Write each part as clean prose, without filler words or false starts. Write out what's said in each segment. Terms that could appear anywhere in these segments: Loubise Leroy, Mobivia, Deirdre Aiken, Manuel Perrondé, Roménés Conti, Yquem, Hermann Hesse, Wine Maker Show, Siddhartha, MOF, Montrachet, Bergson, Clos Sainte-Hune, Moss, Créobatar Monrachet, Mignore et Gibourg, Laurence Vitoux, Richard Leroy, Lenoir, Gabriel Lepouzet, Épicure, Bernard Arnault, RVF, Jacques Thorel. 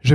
J'ai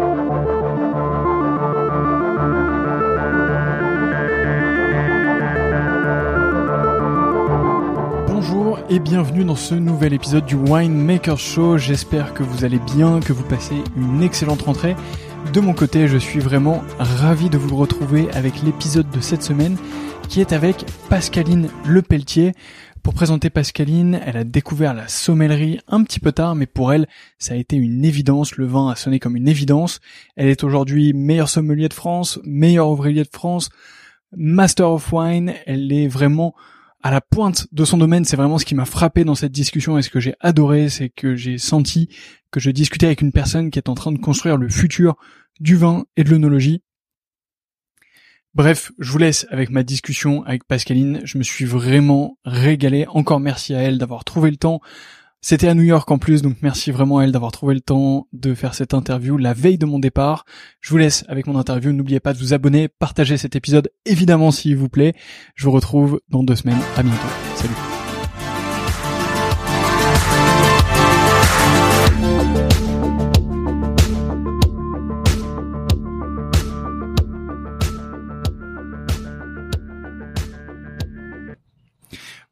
Bonjour et bienvenue dans ce nouvel épisode du Wine Maker Show. J'espère que vous allez bien, que vous passez une excellente rentrée. De mon côté, je suis vraiment ravi de vous retrouver avec l'épisode de cette semaine qui est avec Pascaline Lepelletier. Pour présenter Pascaline, elle a découvert la sommellerie un petit peu tard, mais pour elle, ça a été une évidence. Le vin a sonné comme une évidence. Elle est aujourd'hui meilleure sommelier de France, meilleur ouvrier de France, Master of Wine. Elle est vraiment à la pointe de son domaine. C'est vraiment ce qui m'a frappé dans cette discussion et ce que j'ai adoré, c'est que j'ai senti que je discutais avec une personne qui est en train de construire le futur du vin et de l'œnologie. Bref, je vous laisse avec ma discussion avec Pascaline. Je me suis vraiment régalé. Encore merci à elle d'avoir trouvé le temps. C'était à New York en plus, donc merci vraiment à elle d'avoir trouvé le temps de faire cette interview la veille de mon départ. Je vous laisse avec mon interview, n'oubliez pas de vous abonner, partager cet épisode, évidemment s'il vous plaît. Je vous retrouve dans 2 semaines, à bientôt, salut.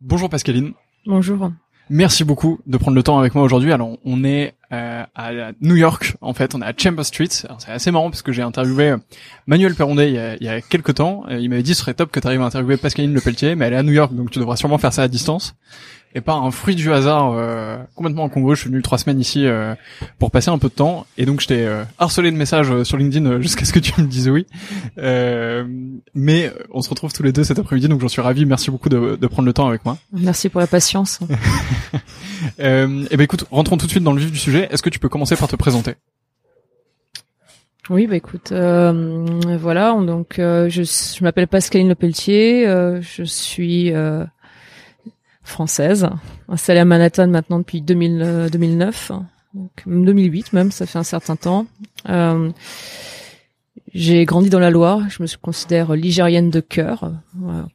Bonjour Pascaline. Bonjour. Merci beaucoup de prendre le temps avec moi aujourd'hui. Alors, on est à New York, en fait. On est à Chambers Street. Alors, c'est assez marrant parce que j'ai interviewé Manuel Perrondé il y a quelques temps. Il m'avait dit ce serait top que tu arrives à interviewer Pascaline Lepelletier, mais elle est à New York, donc tu devras sûrement faire ça à distance. et par un fruit du hasard complètement au Congo. Je suis venu 3 semaines ici pour passer un peu de temps, et donc je t'ai harcelé de messages sur LinkedIn jusqu'à ce que tu me dises oui. Mais on se retrouve tous les deux cet après-midi, donc j'en suis ravi. Merci beaucoup de prendre le temps avec moi. Merci pour la patience. Et ben écoute, rentrons tout de suite dans le vif du sujet. Est-ce que tu peux commencer par te présenter? Oui, bah écoute, voilà, donc je m'appelle Pascaline Lepelletier, je suis française, installée à Manhattan maintenant depuis 2009, donc 2008 même, ça fait un certain temps. J'ai grandi dans la Loire, je me considère ligérienne de cœur,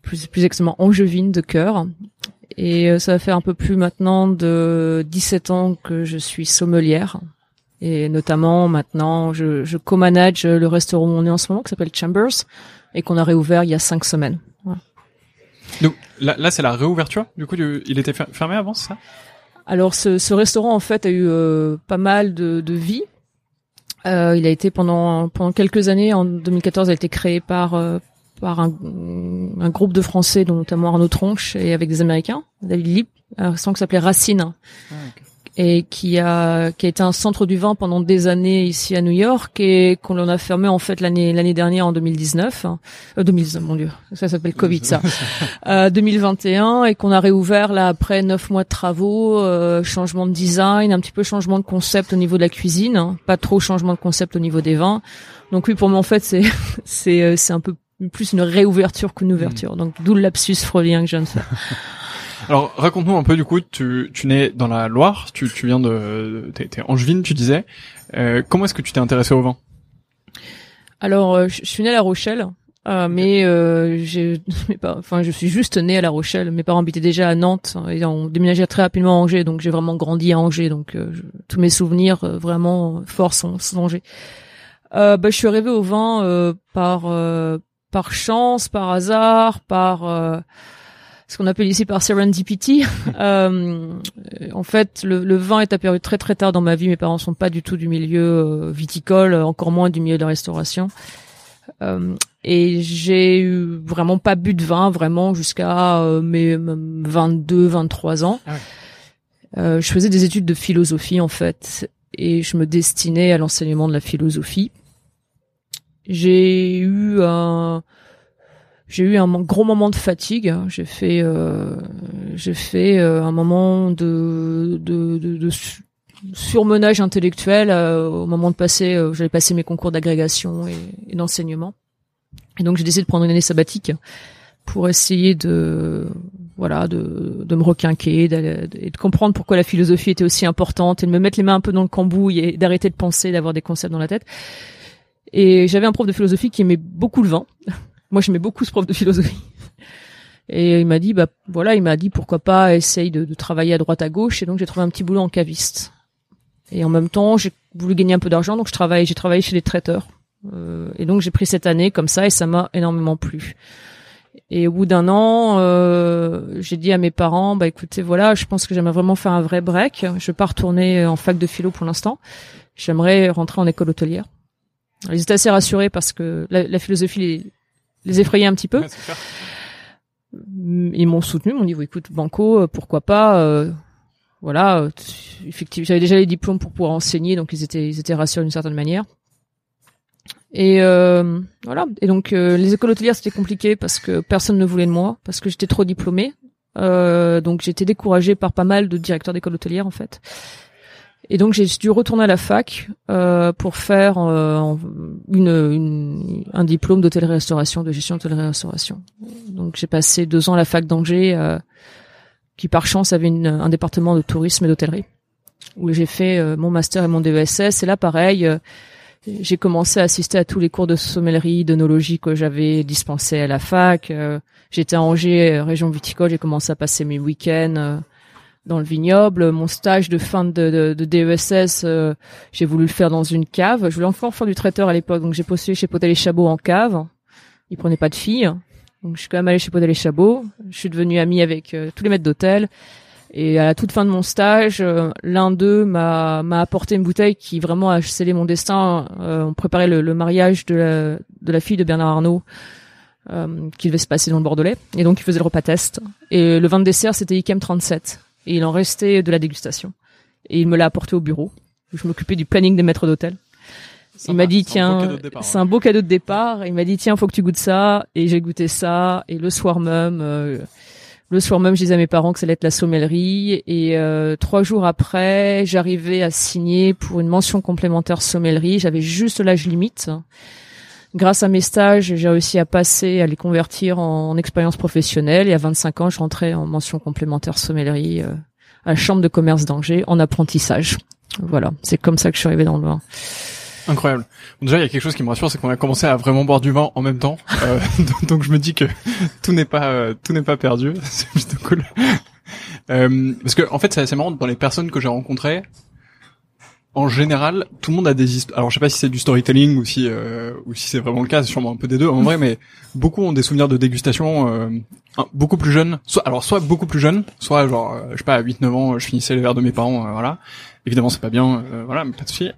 plus exactement angevine de cœur, et ça va faire un peu plus maintenant de 17 ans que je suis sommelière. Et notamment, maintenant, je co-manage le restaurant où on est en ce moment, qui s'appelle Chambers, et qu'on a réouvert il y a 5 semaines. Voilà. Donc là, c'est la réouverture, du coup, il était fermé avant, c'est ça? Alors, ce restaurant, en fait, a eu pas mal de vie. Il a été pendant quelques années, en 2014, il a été créé par un groupe de Français, dont notamment Arnaud Tronche, et avec des Américains, David Lieb, un restaurant qui s'appelait Racine. Ah, okay. Et qui a été un centre du vin pendant des années ici à New York, et qu'on l'en a fermé en fait l'année dernière en 2019, 2000, mon Dieu, ça s'appelle Covid ça, 2021, et qu'on a réouvert là après 9 mois de travaux, changement de design, un petit peu changement de concept au niveau de la cuisine, hein, pas trop changement de concept au niveau des vins. Donc oui, pour moi en fait c'est un peu plus une réouverture qu'une ouverture. Donc d'où le lapsus freudien que je viens de faire. Alors, raconte-nous un peu, du coup, tu nais dans la Loire, tu viens t'es angevine, tu disais. Comment est-ce que tu t'es intéressée au vin? Alors, je suis née à La Rochelle, je suis juste née à La Rochelle. Mes parents habitaient déjà à Nantes et ont déménagé très rapidement à Angers, donc j'ai vraiment grandi à Angers, donc tous mes souvenirs vraiment forts sont Angers. Je suis arrivée au vin par chance, par hasard, par... ce qu'on appelle ici par serendipity. En fait, le vin est apparu très très tard dans ma vie. Mes parents sont pas du tout du milieu viticole, encore moins du milieu de la restauration. Et j'ai eu vraiment pas bu de vin vraiment jusqu'à mes 22, 23 ans. Ah ouais. Je faisais des études de philosophie en fait, et je me destinais à l'enseignement de la philosophie. J'ai eu un gros moment de fatigue. J'ai fait un moment de surmenage intellectuel au moment de passer. J'allais passer mes concours d'agrégation et d'enseignement. Et donc j'ai décidé de prendre une année sabbatique pour essayer de me requinquer et de comprendre pourquoi la philosophie était aussi importante, et de me mettre les mains un peu dans le cambouis et d'arrêter de penser, d'avoir des concepts dans la tête. Et j'avais un prof de philosophie qui aimait beaucoup le vin. Moi, j'aimais beaucoup ce prof de philosophie. Et il m'a dit, pourquoi pas, essaye de travailler à droite, à gauche. Et donc, j'ai trouvé un petit boulot en caviste. Et en même temps, j'ai voulu gagner un peu d'argent, donc j'ai travaillé chez des traiteurs. Et donc, j'ai pris cette année comme ça, et ça m'a énormément plu. Et au bout d'un an, j'ai dit à mes parents, écoutez, voilà, je pense que j'aimerais vraiment faire un vrai break. Je vais pas retourner en fac de philo pour l'instant. J'aimerais rentrer en école hôtelière. Alors, ils étaient assez rassurés parce que la philosophie... les effrayer un petit peu. Ouais, ils m'ont soutenu, m'ont dit, écoute, banco, pourquoi pas, effectivement, j'avais déjà les diplômes pour pouvoir enseigner, donc ils étaient rassurés d'une certaine manière. Et, voilà. Et donc, les écoles hôtelières, c'était compliqué parce que personne ne voulait de moi, parce que j'étais trop diplômée. Donc j'étais découragée par pas mal de directeurs d'écoles hôtelières, en fait. Et donc j'ai dû retourner à la fac pour faire un diplôme d'hôtellerie-restauration, de gestion d'hôtellerie-restauration. Donc j'ai passé 2 ans à la fac d'Angers, qui par chance avait un département de tourisme et d'hôtellerie, où j'ai fait mon master et mon DESS. Et là pareil, j'ai commencé à assister à tous les cours de sommellerie, d'œnologie que j'avais dispensés à la fac. J'étais à Angers, région viticole, j'ai commencé à passer mes week-ends dans le vignoble. Mon stage de fin de DESS, j'ai voulu le faire dans une cave. Je voulais encore faire du traiteur à l'époque, donc j'ai postulé chez Potel et Chabot en cave. Ils prenaient pas de filles, donc je suis quand même allée chez Potel et Chabot. Je suis devenue amie avec tous les maîtres d'hôtel. Et à la toute fin de mon stage, l'un d'eux m'a apporté une bouteille qui vraiment a scellé mon destin. On préparait le mariage de la fille de Bernard Arnault, qui devait se passer dans le Bordelais. Et donc, il faisait le repas test. Et le vin de dessert, c'était Yquem 37. Et il en restait de la dégustation. Et il me l'a apporté au bureau. Je m'occupais du planning des maîtres d'hôtel. Il m'a dit, tiens, c'est un beau cadeau de départ. Il m'a dit, tiens, faut que tu goûtes ça. Et j'ai goûté ça. Et le soir même, je disais à mes parents que ça allait être la sommellerie. Et 3 jours après, j'arrivais à signer pour une mention complémentaire sommellerie. J'avais juste l'âge limite. Grâce à mes stages, j'ai réussi à passer, à les convertir en expérience professionnelle. Et à 25 ans, je rentrais en mention complémentaire sommellerie à la Chambre de commerce d'Angers en apprentissage. Voilà, c'est comme ça que je suis arrivée dans le vin. Incroyable. Bon, déjà, il y a quelque chose qui me rassure, c'est qu'on a commencé à vraiment boire du vin en même temps. Donc je me dis que tout n'est pas perdu. C'est plutôt cool. Parce que en fait, c'est assez marrant, dans les personnes que j'ai rencontrées, en général, tout le monde a des histoires. Alors, je sais pas si c'est du storytelling ou si c'est vraiment le cas, c'est sûrement un peu des deux en vrai, mais beaucoup ont des souvenirs de dégustation beaucoup plus jeunes. Soit beaucoup plus jeunes, soit genre je sais pas, à 8-9 ans, je finissais les verres de mes parents, voilà. Évidemment, c'est pas bien, voilà, mais pas de souci.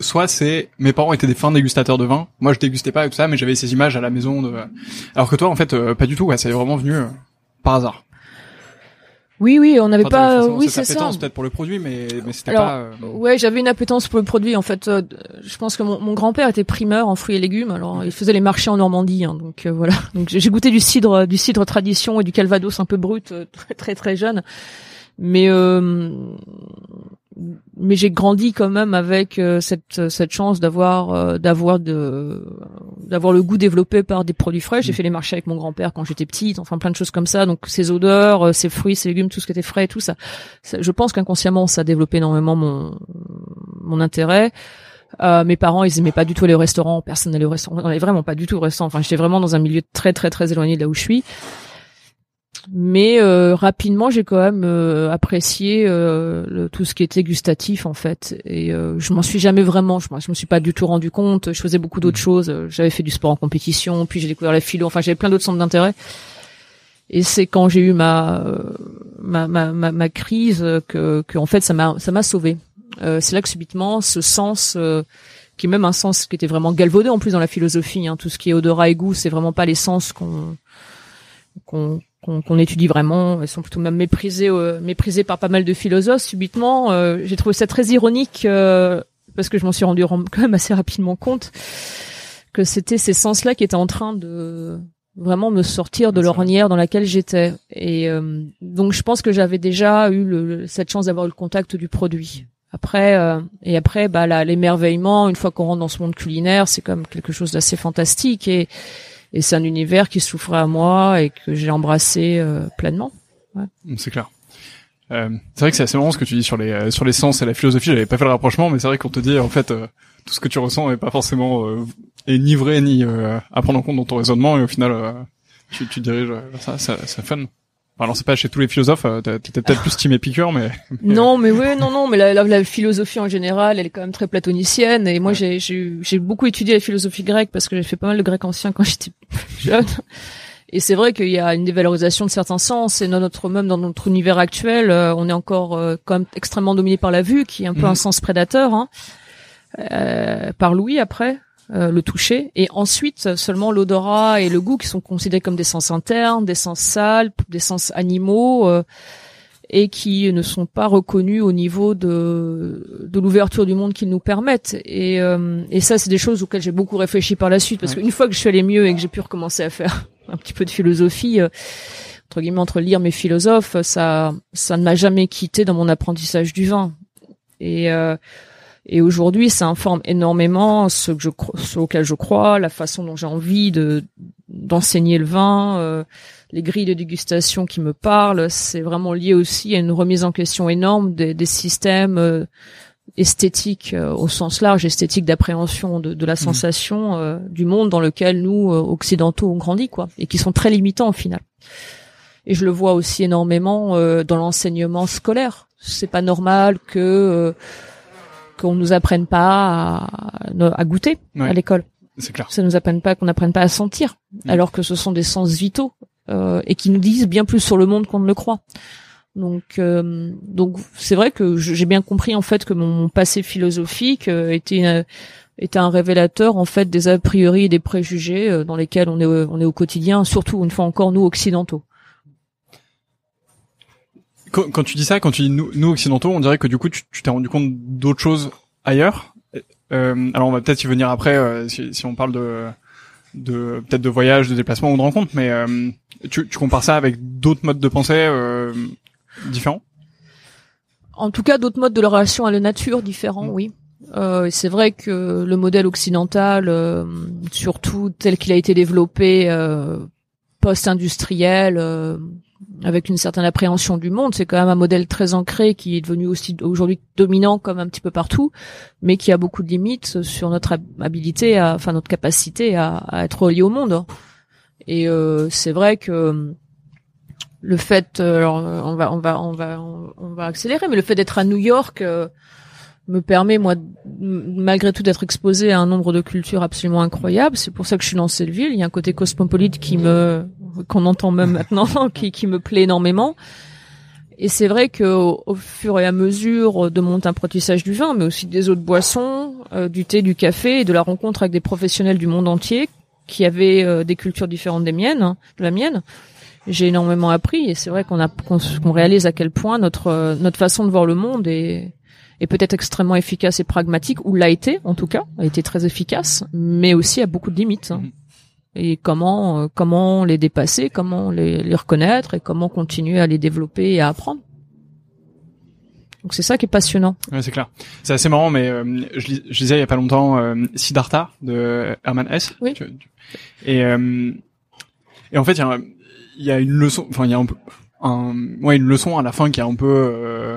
Soit c'est mes parents étaient des fins dégustateurs de vin, moi je dégustais pas et tout ça, mais j'avais ces images à la maison de... Alors que toi, en fait, pas du tout, ouais, c'est vraiment venu par hasard. Oui, on n'avait pas... Oui, c'est ça. Appétence peut-être pour le produit, mais c'était... Alors, pas... Ouais, j'avais une appétence pour le produit. En fait, je pense que mon grand-père était primeur en fruits et légumes. Alors, il faisait les marchés en Normandie, hein, donc voilà. Donc, j'ai goûté du cidre tradition et du calvados un peu brut, très très très jeune. Mais j'ai grandi quand même avec cette chance d'avoir le goût développé par des produits frais. J'ai fait les marchés avec mon grand-père quand j'étais petite, enfin plein de choses comme ça. Donc ces odeurs, ces fruits, ces légumes, tout ce qui était frais, tout ça. Je pense qu'inconsciemment ça a développé énormément mon intérêt. Mes parents, ils aimaient pas du tout les restaurants, personne n'allait au restaurant, on allait vraiment pas du tout au restaurant. Enfin, j'étais vraiment dans un milieu très très très éloigné de là où je suis. Mais rapidement, j'ai quand même apprécié tout ce qui était gustatif en fait. Et je m'en suis jamais vraiment... Je me suis pas du tout rendu compte. Je faisais beaucoup d'autres choses. J'avais fait du sport en compétition, puis j'ai découvert la philo. Enfin, j'avais plein d'autres centres d'intérêt. Et c'est quand j'ai eu ma crise que en fait ça m'a sauvée. C'est là que subitement ce sens qui est même un sens qui était vraiment galvaudé en plus dans la philosophie, hein. Tout ce qui est odorat et goût, c'est vraiment pas les sens qu'on étudie vraiment, elles sont plutôt même méprisées par pas mal de philosophes. Subitement, j'ai trouvé ça très ironique parce que je m'en suis rendu quand même assez rapidement compte que c'était ces sens-là qui étaient en train de vraiment me sortir de l'ornière dans laquelle j'étais. Et donc je pense que j'avais déjà eu cette chance d'avoir eu le contact du produit. Après, bah là, l'émerveillement, une fois qu'on rentre dans ce monde culinaire, c'est comme quelque chose d'assez fantastique et c'est un univers qui s'ouvrait à moi et que j'ai embrassé pleinement. Ouais. C'est clair. C'est vrai que c'est assez marrant ce que tu dis sur les sens et la philosophie. J'avais pas fait le rapprochement, mais c'est vrai qu'on te dit en fait tout ce que tu ressens est pas forcément est ni vrai ni à prendre en compte dans ton raisonnement, et au final tu diriges vers ça. C'est fun. Alors c'est pas chez tous les philosophes, t'étais peut-être plus Tim Épicure, mais... Non, mais la philosophie en général, elle est quand même très platonicienne, et moi, ouais. J'ai beaucoup étudié la philosophie grecque, parce que j'ai fait pas mal de grec ancien quand j'étais jeune, et c'est vrai qu'il y a une dévalorisation de certains sens, et même dans notre univers actuel, on est encore quand même extrêmement dominé par la vue, qui est un peu un sens prédateur, hein, par l'ouïe après, le toucher, et ensuite seulement l'odorat et le goût qui sont considérés comme des sens internes, des sens sales, des sens animaux, et qui ne sont pas reconnus au niveau de l'ouverture du monde qu'ils nous permettent. Et ça, c'est des choses auxquelles j'ai beaucoup réfléchi par la suite, parce qu'une fois que je suis allée mieux et que j'ai pu recommencer à faire un petit peu de philosophie, entre guillemets, entre lire mes philosophes, ça ne m'a jamais quitté dans mon apprentissage du vin. Et aujourd'hui, ça informe énormément ce auquel je crois, la façon dont j'ai envie d'enseigner le vin, les grilles de dégustation qui me parlent. C'est vraiment lié aussi à une remise en question énorme des systèmes esthétiques au sens large, esthétique d'appréhension de la sensation du monde dans lequel nous, occidentaux, on grandit, quoi, et qui sont très limitants au final. Et je le vois aussi énormément dans l'enseignement scolaire. C'est pas normal qu'on nous apprenne pas à goûter, ouais, à l'école. C'est clair. Ça nous apprenne pas, qu'on n'apprenne pas à sentir, alors que ce sont des sens vitaux et qui nous disent bien plus sur le monde qu'on ne le croit. Donc c'est vrai que j'ai bien compris en fait que mon passé philosophique était est un révélateur en fait des a priori et des préjugés dans lesquels on est au quotidien, surtout une fois encore nous occidentaux. Quand tu dis ça, quand tu dis nous occidentaux, on dirait que du coup tu t'es rendu compte d'autres choses ailleurs. Alors on va peut-être y venir après si on parle de peut-être de voyage, de déplacement ou de rencontre, mais tu compares ça avec d'autres modes de pensée différents. En tout cas, d'autres modes de relation à la nature différents, oui. C'est vrai que le modèle occidental, surtout tel qu'il a été développé post-industriel, avec une certaine appréhension du monde, c'est quand même un modèle très ancré qui est devenu aussi aujourd'hui dominant comme un petit peu partout, mais qui a beaucoup de limites sur notre habilité, notre capacité à être relié au monde. Et c'est vrai que le fait, alors on va accélérer, mais le fait d'être à New York me permet moi malgré tout d'être exposé à un nombre de cultures absolument incroyables. C'est pour ça que je suis dans cette ville. Il y a un côté cosmopolite qu'on entend même maintenant, qui me plaît énormément. Et c'est vrai que au fur et à mesure de mon apprentissage du vin, mais aussi des autres boissons, du thé, du café, et de la rencontre avec des professionnels du monde entier qui avaient des cultures différentes de la mienne. J'ai énormément appris, et c'est vrai qu'on réalise à quel point notre façon de voir le monde est peut-être extrêmement efficace et pragmatique, ou l'a été en tout cas, a été très efficace, mais aussi a beaucoup de limites. Hein. Et comment les dépasser, comment les reconnaître, et comment continuer à les développer et à apprendre. Donc c'est ça qui est passionnant. Ouais, c'est clair. C'est assez marrant, mais je lisais il y a pas longtemps Siddhartha de Hermann Hesse. Oui. Et en fait il y a une leçon, une leçon à la fin qui est un peu,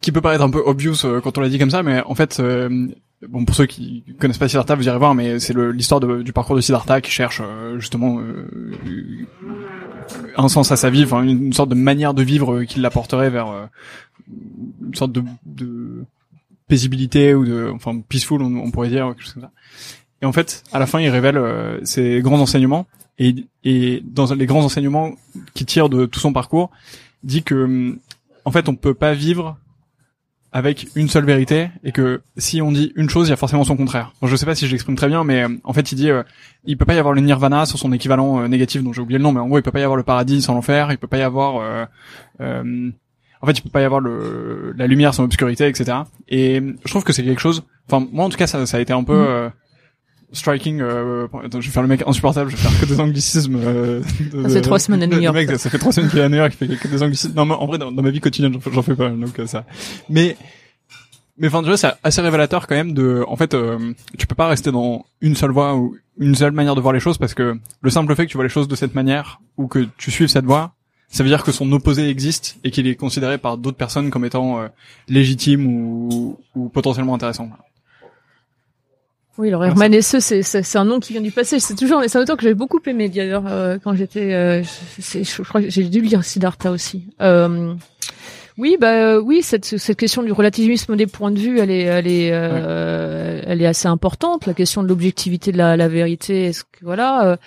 qui peut paraître un peu obvious quand on l'a dit comme ça, mais en fait, pour ceux qui connaissent pas Siddhartha, vous irez voir, mais c'est l'histoire du parcours de Siddhartha qui cherche justement un sens à sa vie, une sorte de manière de vivre qui l'apporterait vers une sorte de paisibilité ou de, peaceful, on pourrait dire quelque chose comme ça. Et en fait, à la fin, il révèle ses grands enseignements. Et dans les grands enseignements qu'il tire de tout son parcours, dit que, en fait, on peut pas vivre avec une seule vérité, et que si on dit une chose, il y a forcément son contraire. Bon, je sais pas si je l'exprime très bien, mais en fait, il dit, il peut pas y avoir le nirvana sans son équivalent négatif, dont j'ai oublié le nom, mais en gros, il peut pas y avoir le paradis sans l'enfer, il peut pas y avoir, il peut pas y avoir la lumière sans l'obscurité, etc. Et je trouve que c'est quelque chose, moi, en tout cas, ça a été un peu, striking, attends, je vais faire le mec insupportable, je vais faire que des anglicismes, ça fait 3 semaines à New York. Le mec, ça fait 3 semaines qu'il est à New York, il fait que des anglicismes. Non, mais en vrai, dans ma vie quotidienne, j'en fais pas, donc, ça. Mais, tu vois, c'est assez révélateur quand même tu peux pas rester dans une seule voie ou une seule manière de voir les choses, parce que le simple fait que tu vois les choses de cette manière, ou que tu suives cette voie, ça veut dire que son opposé existe et qu'il est considéré par d'autres personnes comme étant, légitime ou potentiellement intéressant. Oui, alors Hermann Hesse, c'est un nom qui vient du passé. C'est un auteur que j'avais beaucoup aimé d'ailleurs quand j'étais. Je crois que j'ai dû lire Siddhartha aussi. Cette question du relativisme des points de vue, elle est assez importante. La question de l'objectivité de la vérité, est-ce que voilà.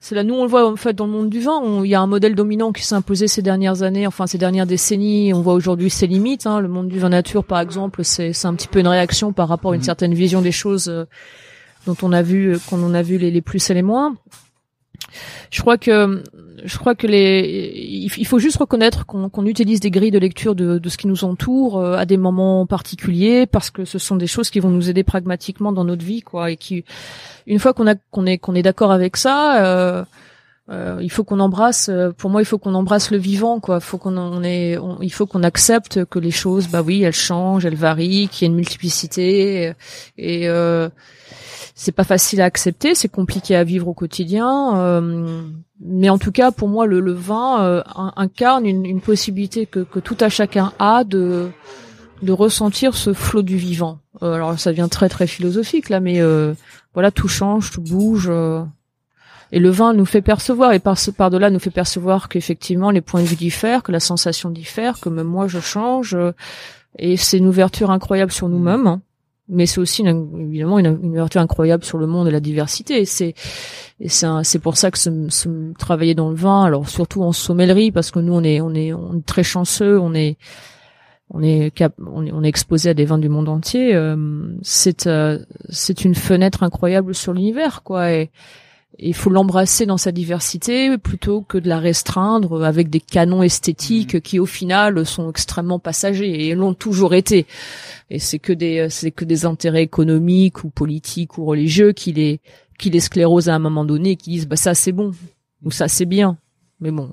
C'est là, nous on le voit en fait dans le monde du vin, il y a un modèle dominant qui s'est imposé ces dernières années, ces dernières décennies, on voit aujourd'hui ses limites, le monde du vin nature par exemple, c'est un petit peu une réaction par rapport à une certaine vision des choses dont on a vu, qu'on en a vu les plus et les moins. Je crois que il faut juste reconnaître qu'on utilise des grilles de lecture de ce qui nous entoure à des moments particuliers, parce que ce sont des choses qui vont nous aider pragmatiquement dans notre vie, quoi, et qui, une fois qu'on est d'accord avec ça, il faut qu'on embrasse. Pour moi, il faut qu'on embrasse le vivant, quoi. Il faut qu'on accepte que les choses, elles changent, elles varient, qu'il y a une multiplicité, et c'est pas facile à accepter, c'est compliqué à vivre au quotidien, mais en tout cas pour moi le vin incarne une possibilité que tout à chacun a de ressentir ce flot du vivant. Alors ça devient très très philosophique là, mais tout change, tout bouge, et le vin nous fait percevoir, et par-delà nous fait percevoir qu'effectivement les points de vue diffèrent, que la sensation diffère, que même moi je change, et c'est une ouverture incroyable sur nous-mêmes, hein. Mais c'est aussi évidemment une ouverture incroyable sur le monde et la diversité. C'est pour ça que travailler dans le vin, alors surtout en sommellerie, parce que nous on est très chanceux, on est on est exposé à des vins du monde entier. C'est une fenêtre incroyable sur l'univers, quoi. Et il faut l'embrasser dans sa diversité plutôt que de la restreindre avec des canons esthétiques qui, au final, sont extrêmement passagers et l'ont toujours été. Et c'est que des intérêts économiques ou politiques ou religieux qui les sclérosent à un moment donné et qui disent, bah, ça, c'est bon. Ou ça, c'est bien. Mais bon.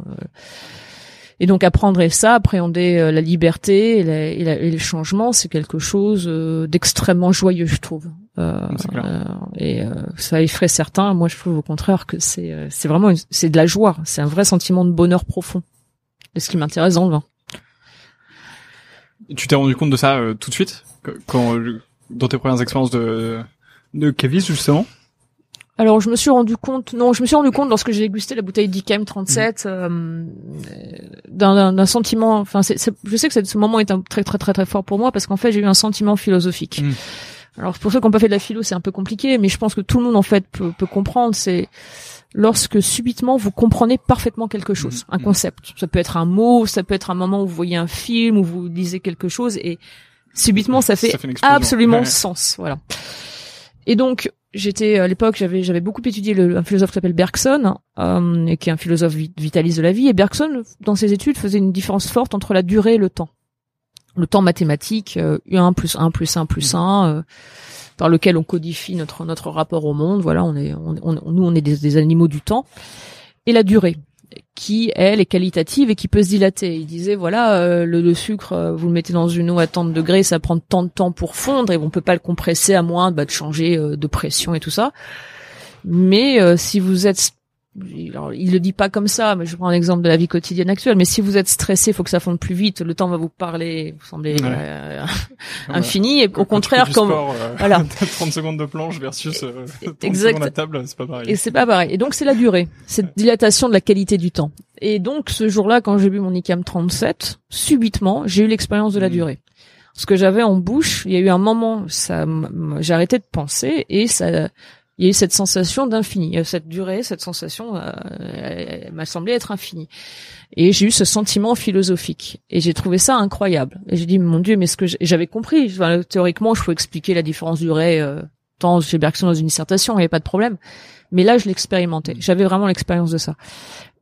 Et donc, apprendre ça, appréhender la liberté et le changement, c'est quelque chose d'extrêmement joyeux, je trouve. Ça effraie certains. Moi, je trouve au contraire que c'est vraiment c'est de la joie. C'est un vrai sentiment de bonheur profond. C'est ce qui m'intéresse dans le vin. Et tu t'es rendu compte de ça tout de suite quand dans tes premières expériences de caviste, justement? Alors, je me suis rendu compte lorsque j'ai dégusté la bouteille d'Icam 37 d'un sentiment. Enfin, je sais que ce moment est très très très très fort pour moi parce qu'en fait, j'ai eu un sentiment philosophique. Alors, pour ceux qui n'ont pas fait de la philo, c'est un peu compliqué, mais je pense que tout le monde, en fait, peut comprendre. C'est lorsque, subitement, vous comprenez parfaitement quelque chose, un concept. Ça peut être un mot, ça peut être un moment où vous voyez un film, où vous lisez quelque chose, et subitement, ça fait une explosion. Absolument sens. Voilà. Et donc, j'étais à l'époque, j'avais beaucoup étudié un philosophe qui s'appelle Bergson, et qui est un philosophe vitaliste de la vie. Et Bergson, dans ses études, faisait une différence forte entre la durée et le temps. Le temps mathématique, 1 plus 1 plus 1 plus 1, par lequel on codifie notre rapport au monde. Voilà, nous on est des animaux du temps. Et la durée, qui elle est qualitative et qui peut se dilater. Il disait voilà, le sucre, vous le mettez dans une eau à tant de degrés, ça prend tant de temps pour fondre et on peut pas le compresser à moins de changer de pression et tout ça. Mais si vous êtes... Alors, il le dit pas comme ça, mais je prends un exemple de la vie quotidienne actuelle. Mais si vous êtes stressé, il faut que ça fonde plus vite. Le temps va vous parler, vous semblez infini. Et au contraire, quand sport, voilà, 30 secondes de planche versus 30 secondes à table, c'est pas pareil. Et c'est pas pareil. Et donc c'est la durée, cette dilatation de la qualité du temps. Et donc ce jour-là, quand j'ai bu mon Icam 37, subitement, j'ai eu l'expérience de la durée. Ce que j'avais en bouche, il y a eu un moment, j'ai arrêté de penser et ça. Il y a eu cette sensation d'infini, cette durée, cette sensation elle m'a semblé être infinie. Et j'ai eu ce sentiment philosophique. Et j'ai trouvé ça incroyable. Et j'ai dit, mon Dieu, mais ce que j'avais compris. Enfin, théoriquement, je peux expliquer la différence durée temps chez Bergson dans une dissertation, il n'y avait pas de problème. Mais là, je l'expérimentais. J'avais vraiment l'expérience de ça.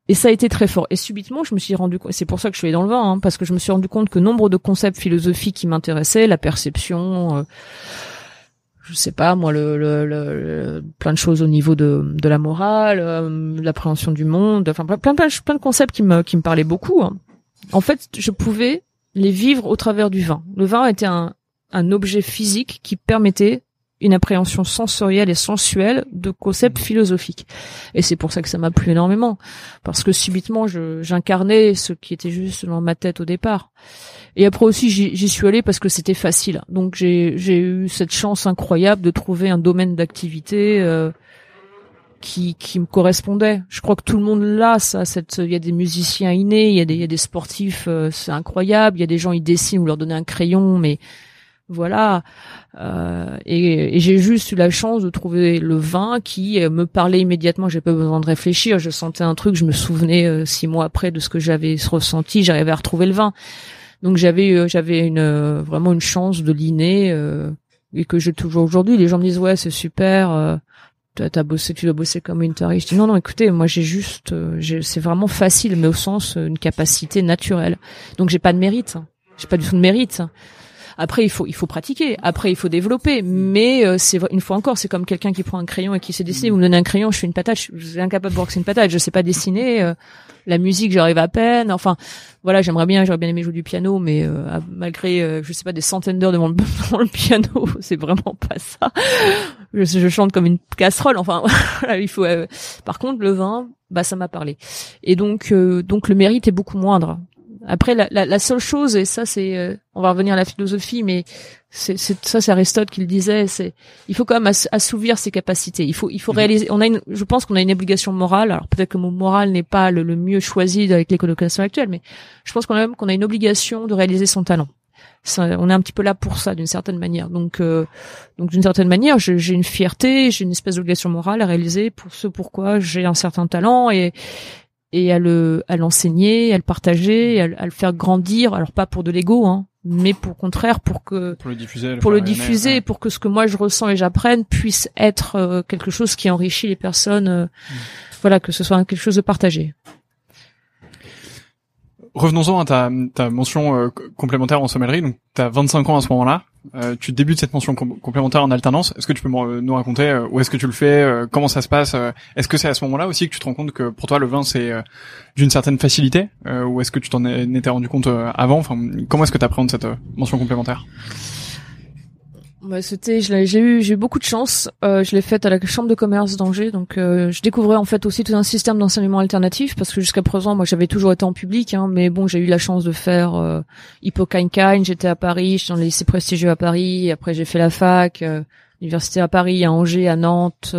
Et ça a été très fort. Et subitement, je me suis rendu compte, c'est pour ça que je suis allé dans le vin, hein, parce que je me suis rendu compte que nombre de concepts philosophiques qui m'intéressaient, la perception... je sais pas moi le plein de choses au niveau de la morale, l'appréhension du monde, enfin plein de concepts qui me parlaient beaucoup. Hein. En fait, je pouvais les vivre au travers du vin. Le vin était un objet physique qui permettait une appréhension sensorielle et sensuelle de concepts philosophiques. Et c'est pour ça que ça m'a plu énormément. Parce que subitement, j'incarnais ce qui était juste dans ma tête au départ. Et après aussi, j'y suis allée parce que c'était facile. Donc j'ai eu cette chance incroyable de trouver un domaine d'activité qui me correspondait. Je crois que tout le monde l'a, ça. Il y a des musiciens innés, il y a des sportifs, c'est incroyable. Il y a des gens, ils dessinent, vous leur donnez un crayon, mais... Voilà, et j'ai juste eu la chance de trouver le vin qui me parlait immédiatement. J'ai pas besoin de réfléchir. Je sentais un truc, je me souvenais 6 mois après de ce que j'avais ressenti. J'arrivais à retrouver le vin. Donc j'avais vraiment une chance de l'inné et que j'ai toujours aujourd'hui. Les gens me disent ouais c'est super, tu dois bosser comme une tarée. Je dis non écoutez moi j'ai juste, c'est vraiment facile mais au sens une capacité naturelle. Donc j'ai pas de mérite, hein. J'ai pas du tout de mérite. Hein. Après, il faut pratiquer. Après, il faut développer. Mais c'est une fois encore, c'est comme quelqu'un qui prend un crayon et qui sait dessiner. Vous me donnez un crayon, je fais une patate. Je suis incapable de voir que c'est une patate. Je sais pas dessiner. La musique, j'arrive à peine. Enfin, voilà, j'aurais bien aimé jouer du piano, mais malgré, je sais pas, des centaines d'heures devant le piano, c'est vraiment pas ça. Je chante comme une casserole. Enfin, voilà, il faut. Par contre, le vin, bah, ça m'a parlé. Et donc le mérite est beaucoup moindre. Après, la seule chose, et ça, c'est, on va revenir à la philosophie, mais c'est Aristote qui le disait, il faut quand même assouvir ses capacités. Il faut réaliser, je pense qu'on a une obligation morale. Alors, peut-être que le mot morale n'est pas le mieux choisi avec les connotations actuelles, mais je pense quand même qu'on a une obligation de réaliser son talent. On est un petit peu là pour ça, d'une certaine manière. Donc d'une certaine manière, j'ai une fierté, j'ai une espèce d'obligation morale à réaliser pour ce pourquoi j'ai un certain talent et à l'enseigner, à le partager, à le faire grandir. Alors pas pour de l'ego, hein. mais pour contraire, pour le diffuser, et pour que ce que moi je ressens et j'apprenne puisse être quelque chose qui enrichit les personnes, voilà, que ce soit quelque chose de partagé. Revenons-en à ta mention complémentaire en sommellerie. Donc, tu as 25 ans à ce moment-là. Tu débutes cette mention complémentaire en alternance. Est-ce que tu peux nous raconter où est-ce que tu le fais, comment ça se passe? Est-ce que c'est à ce moment-là aussi que tu te rends compte que pour toi le vin c'est d'une certaine facilité, ou est-ce que tu t'en étais rendu compte avant? Enfin, comment est-ce que tu appréhendes cette mention complémentaire? Bah, j'ai eu beaucoup de chance. Je l'ai faite à la chambre de commerce d'Angers, donc je découvrais en fait aussi tout un système d'enseignement alternatif, parce que jusqu'à présent moi j'avais toujours été en public, hein, mais bon, j'ai eu la chance de faire Hippocagne, j'étais à Paris, j'étais dans les lycées prestigieux à Paris, et après j'ai fait la fac, l'université à Paris, à Angers, à Nantes,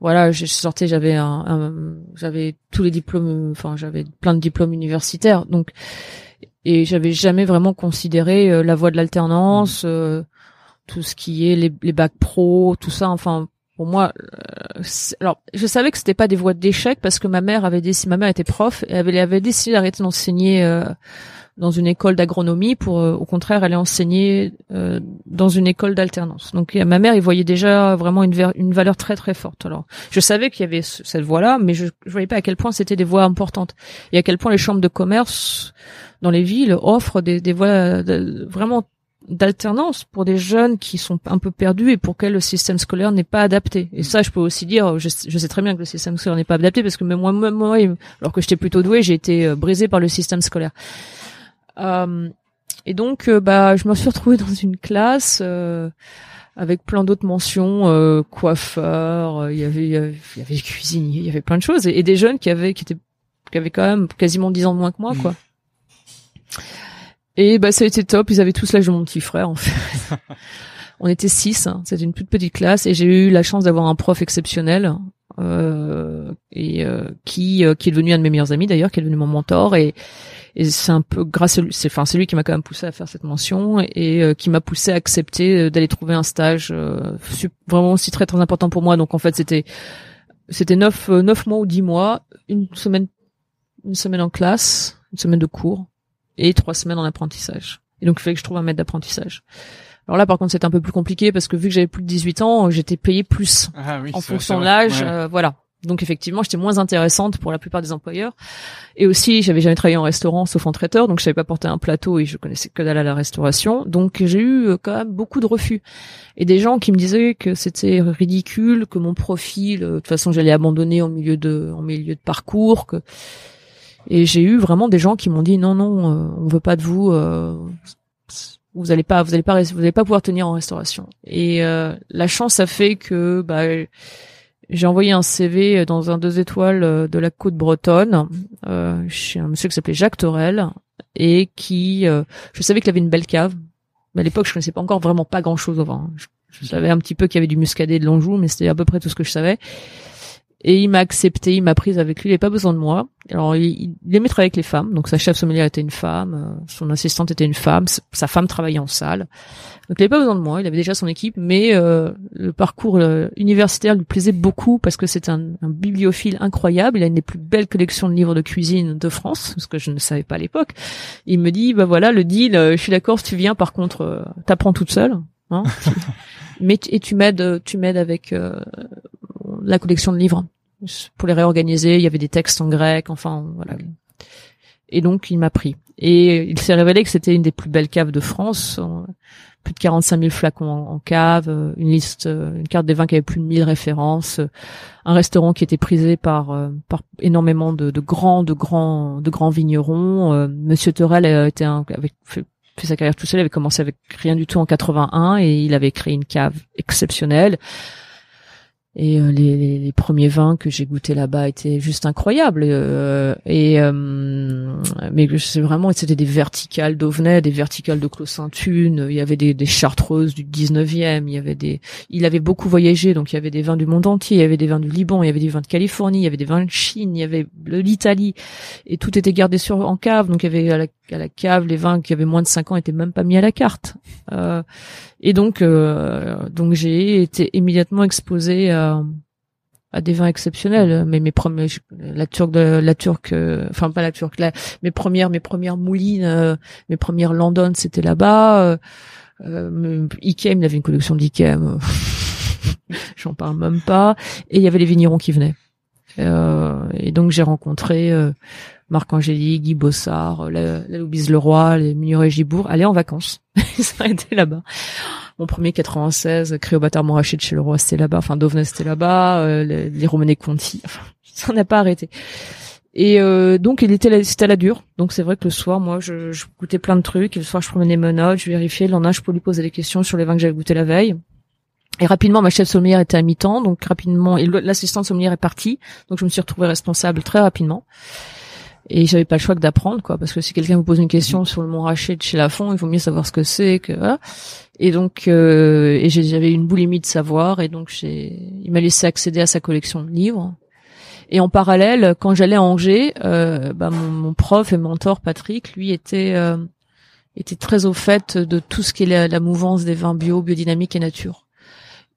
voilà, j'avais tous les diplômes, enfin j'avais plein de diplômes universitaires, donc, et j'avais jamais vraiment considéré la voie de l'alternance, tout ce qui est les bacs pro, tout ça, enfin pour moi, alors je savais que c'était pas des voies d'échec parce que ma mère était prof et elle avait décidé d'arrêter d'enseigner dans une école d'agronomie pour au contraire aller enseigner dans une école d'alternance. Donc ma mère, elle voyait déjà vraiment une valeur très très forte. Alors je savais qu'il y avait cette voie-là, mais je voyais pas à quel point c'était des voies importantes et à quel point les chambres de commerce dans les villes offrent des voies vraiment d'alternance pour des jeunes qui sont un peu perdus et pour lesquels le système scolaire n'est pas adapté. Et ça, je peux aussi dire, je sais très bien que le système scolaire n'est pas adapté, parce que moi, alors que j'étais plutôt douée, j'ai été brisée par le système scolaire. Et donc, je me suis retrouvée dans une classe avec plein d'autres mentions, coiffeurs, il y avait cuisiniers, il y avait plein de choses, et des jeunes qui avaient quand même quasiment 10 ans de moins que moi, quoi. Et ça a été top, ils avaient tous l'âge de mon petit frère en fait. On était 6, hein. C'était une toute petite classe et j'ai eu la chance d'avoir un prof exceptionnel qui est devenu un de mes meilleurs amis d'ailleurs, qui est devenu mon mentor et c'est un peu grâce à lui, c'est lui qui m'a quand même poussé à faire cette mention et qui m'a poussé à accepter d'aller trouver un stage vraiment aussi très très important pour moi. Donc en fait c'était 9 mois ou 10 mois, une semaine en classe, une semaine de cours et 3 semaines en apprentissage. Et donc, il fallait que je trouve un maître d'apprentissage. Alors là, par contre, c'était un peu plus compliqué parce que vu que j'avais plus de 18 ans, j'étais payée plus en fonction de l'âge. Ouais. Voilà. Donc, effectivement, j'étais moins intéressante pour la plupart des employeurs. Et aussi, j'avais jamais travaillé en restaurant, sauf en traiteur. Donc, je savais pas porter un plateau et je connaissais que dalle à la restauration. Donc, j'ai eu quand même beaucoup de refus. Et des gens qui me disaient que c'était ridicule, que mon profil, de toute façon, j'allais abandonner en milieu de parcours, que... Et j'ai eu vraiment des gens qui m'ont dit non, on veut pas de vous, vous allez pas pouvoir tenir en restauration. Et la chance a fait que j'ai envoyé un CV dans un 2 étoiles de la côte bretonne chez un monsieur qui s'appelait Jacques Thorel et qui, je savais qu'il avait une belle cave. Mais à l'époque, je connaissais pas encore vraiment pas grand chose au vin. Je savais un petit peu qu'il y avait du muscadet et de l'Anjou, mais c'était à peu près tout ce que je savais. Et il m'a accepté, il m'a prise avec lui, il n'avait pas besoin de moi. Alors, il aimait travailler avec les femmes. Donc, sa chef sommelière était une femme, son assistante était une femme, sa femme travaillait en salle. Donc, il n'avait pas besoin de moi, il avait déjà son équipe, mais le parcours universitaire lui plaisait beaucoup parce que c'est un bibliophile incroyable. Il a une des plus belles collections de livres de cuisine de France, ce que je ne savais pas à l'époque. Il me dit, voilà, le deal, je suis d'accord, si tu viens, par contre, t'apprends toute seule. Hein, et tu m'aides avec... la collection de livres pour les réorganiser, il y avait des textes en grec, enfin voilà. Et donc il m'a pris et il s'est révélé que c'était une des plus belles caves de France, plus de 45 000 flacons en cave, une carte des vins qui avait plus de 1000 références, un restaurant qui était prisé par énormément de grands vignerons. Monsieur Thorel était fait sa carrière tout seul, il avait commencé avec rien du tout en 81 et il avait créé une cave exceptionnelle. Et les premiers vins que j'ai goûtés là-bas étaient juste incroyables. Mais c'est vraiment, c'était des verticales Dovenet, des verticales de Clos Sainte-Hune. Il y avait des chartreuses du 19e. Il avait beaucoup voyagé, donc il y avait des vins du monde entier. Il y avait des vins du Liban, il y avait des vins de Californie, il y avait des vins de Chine, il y avait de l'Italie. Et tout était gardé en cave. Donc il y avait à la cave les vins qui avaient moins de 5 ans étaient même pas mis à la carte. Et donc j'ai été immédiatement exposée à des vins exceptionnels. Mais mes premiers, mes premières moulines, mes premières Landon, c'était là-bas. Ikea, il avait une collection d'Ikea. J'en parle même pas. Et il y avait les vignerons qui venaient. Et donc j'ai rencontré Marc Angélique, Guy Bossard, la Loubise Leroy, les Mignore et Gibourg, aller en vacances. Ils s'arrêtaient là-bas. Mon premier 96, Créobatar Monrachet de chez Leroy, c'était là-bas. Enfin, Dovenet, c'était là-bas. Les Roménés Conti. Enfin, ça n'a pas arrêté. Et donc c'était à la dure. Donc c'est vrai que le soir, moi, je goûtais plein de trucs. Et le soir, je prenais mes notes, je vérifiais. Le lendemain, je pouvais lui poser des questions sur les vins que j'avais goûtés la veille. Et rapidement, ma chef sommelière était à mi-temps, donc rapidement, et l'assistante sommelière est partie, donc je me suis retrouvée responsable très rapidement. Et j'avais pas le choix que d'apprendre, quoi, parce que si quelqu'un vous pose une question sur le Montrachet de chez Lafond, il vaut mieux savoir ce que c'est, que voilà. Et donc, et j'avais une boulimie de savoir, et donc il m'a laissé accéder à sa collection de livres. Et en parallèle, quand j'allais à Angers, mon prof et mentor Patrick, lui, était très au fait de tout ce qui est la mouvance des vins bio, biodynamique et nature.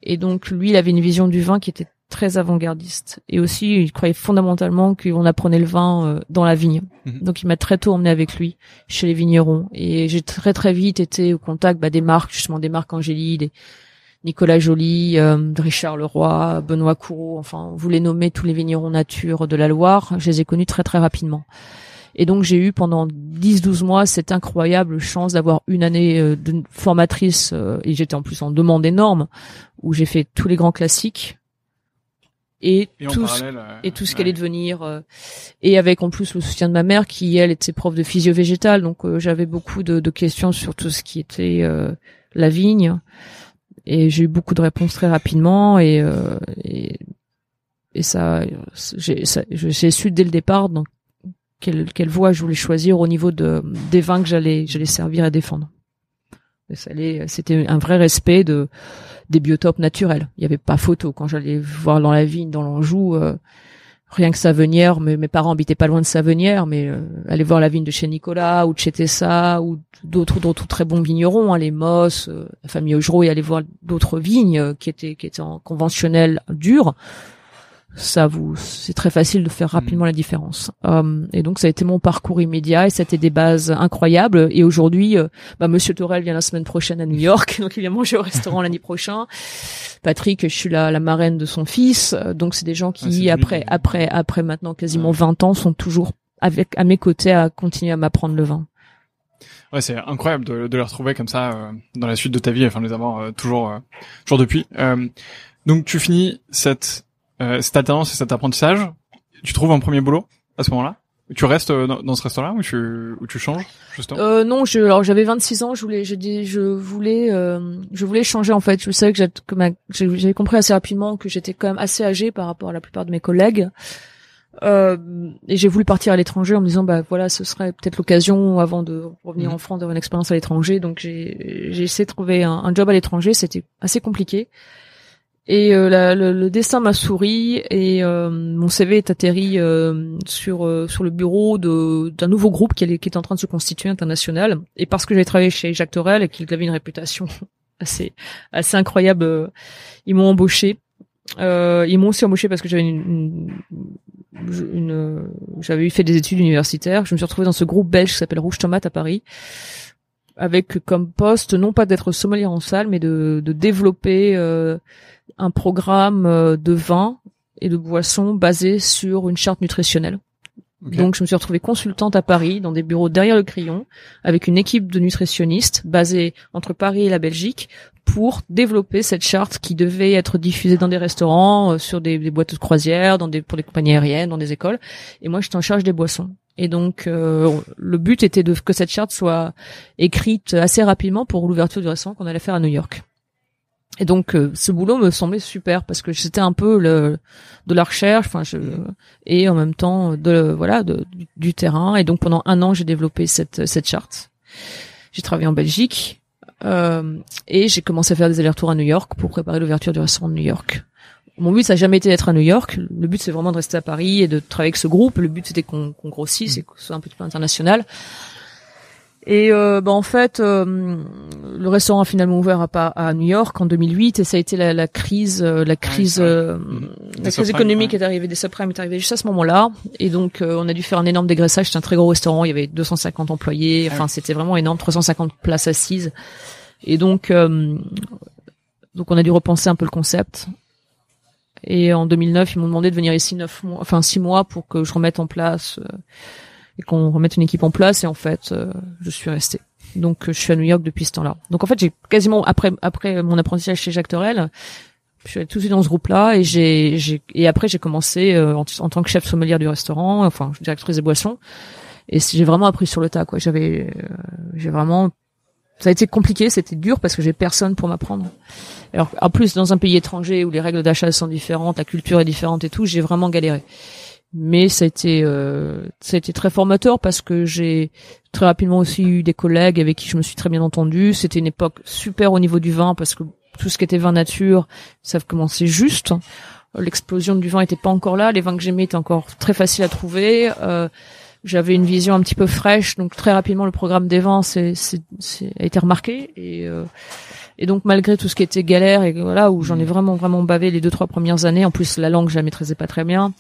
Et donc, lui, il avait une vision du vin qui était très avant-gardiste. Et aussi, il croyait fondamentalement qu'on apprenait le vin dans la vigne. Mmh. Donc, il m'a très tôt emmené avec lui chez les vignerons. Et j'ai très, très vite été au contact des marques, justement des Marc Angélique, des Nicolas Joly, Richard Leroy, Benoît Courault. Enfin, vous les nommez, tous les vignerons nature de la Loire. Je les ai connus très, très rapidement. Et donc, j'ai eu pendant 10-12 mois cette incroyable chance d'avoir une année de formatrice, et j'étais en plus en demande énorme, où j'ai fait tous les grands classiques et tout ce qu'allait devenir. Et avec en plus le soutien de ma mère qui, elle, était prof de physio végétale. Donc, j'avais beaucoup de questions sur tout ce qui était la vigne. Et j'ai eu beaucoup de réponses très rapidement j'ai su dès le départ, donc, quelle voie je voulais choisir au niveau des vins que j'allais servir et défendre. Et c'était un vrai respect des biotopes naturels. Il n'y avait pas photo. Quand j'allais voir dans la vigne, dans l'Anjou, rien que Savenière, mes parents habitaient pas loin de Savenière, mais aller voir la vigne de chez Nicolas ou de chez Tessa ou d'autres très bons vignerons, les Moss, la famille Augereau, et aller voir d'autres vignes qui étaient en conventionnel dur. C'est très facile de faire rapidement la différence. Et donc, ça a été mon parcours immédiat et ça a été des bases incroyables. Et aujourd'hui, Monsieur Thorel vient la semaine prochaine à New York. Donc, il vient manger au restaurant l'année prochaine. Patrick, je suis la marraine de son fils. Donc, c'est des gens qui, après maintenant quasiment 20 ans, sont toujours à mes côtés à continuer à m'apprendre le vin. Ouais, c'est incroyable de les retrouver comme ça, dans la suite de ta vie, enfin, de les avoir toujours depuis. Donc, tu finis cette alternance et cet apprentissage, tu trouves un premier boulot à ce moment-là? Tu restes dans ce restaurant-là ou tu changes justement? Non, j'avais 26 ans, je voulais changer en fait. Je savais que j'avais compris assez rapidement que j'étais quand même assez âgée par rapport à la plupart de mes collègues. Et j'ai voulu partir à l'étranger en me disant ce serait peut-être l'occasion avant de revenir en France d'avoir une expérience à l'étranger. Donc j'ai essayé de trouver un job à l'étranger, c'était assez compliqué. Et le destin m'a souri et mon CV est atterri sur le bureau d'un nouveau groupe qui était en train de se constituer international. Et parce que j'avais travaillé chez Jacques Thorel et qu'il avait une réputation assez incroyable, ils m'ont embauché. Ils m'ont aussi embauché parce que j'avais j'avais fait des études universitaires. Je me suis retrouvée dans ce groupe belge qui s'appelle Rouge Tomate à Paris, avec comme poste non pas d'être sommelier en salle, mais de développer un programme de vin et de boissons basé sur une charte nutritionnelle. Okay. Donc, je me suis retrouvée consultante à Paris, dans des bureaux derrière le crayon, avec une équipe de nutritionnistes basée entre Paris et la Belgique pour développer cette charte qui devait être diffusée dans des restaurants, sur des boîtes de croisière, pour des compagnies aériennes, dans des écoles. Et moi, j'étais en charge des boissons. Et donc, le but était que cette charte soit écrite assez rapidement pour l'ouverture du restaurant qu'on allait faire à New York. Et donc, ce boulot me semblait super parce que c'était un peu de la recherche, et en même temps du terrain. Et donc, pendant un an, j'ai développé cette charte. J'ai travaillé en Belgique, et j'ai commencé à faire des allers-retours à New York pour préparer l'ouverture du restaurant de New York. Mon but, ça n'a jamais été d'être à New York. Le but, c'est vraiment de rester à Paris et de travailler avec ce groupe. Le but, c'était qu'on grossisse et que ce soit un petit peu international. Et en fait, le restaurant a finalement ouvert à New York en 2008 et ça a été la crise économique est arrivée, des subprimes est arrivée juste à ce moment-là et donc on a dû faire un énorme dégraissage. C'était un très gros restaurant, il y avait 250 employés, c'était vraiment énorme, 350 places assises et donc on a dû repenser un peu le concept. Et en 2009, ils m'ont demandé de venir ici 6 mois pour que je remette en place et qu'on remette une équipe en place. Et en fait, je suis restée. Donc, je suis à New York depuis ce temps-là. Donc, en fait, j'ai quasiment après mon apprentissage chez Jacques Thorel, je suis allée tout de suite dans ce groupe-là et après j'ai commencé en tant que chef sommelier du restaurant, enfin directrice des boissons. Et j'ai vraiment appris sur le tas, quoi. Ça a été compliqué, c'était dur parce que j'ai personne pour m'apprendre. Alors, en plus, dans un pays étranger où les règles d'achat sont différentes, la culture est différente et tout, j'ai vraiment galéré. Mais ça a été très formateur parce que j'ai très rapidement aussi eu des collègues avec qui je me suis très bien entendue. C'était une époque super au niveau du vin parce que tout ce qui était vin nature, ça commençait juste. L'explosion du vin était pas encore là. Les vins que j'aimais étaient encore très faciles à trouver. J'avais une vision un petit peu fraîche, donc très rapidement le programme des vins a été remarqué et donc malgré tout ce qui était galère et voilà où j'en ai vraiment bavé les 2-3 premières années. En plus la langue je la maîtrisais pas très bien.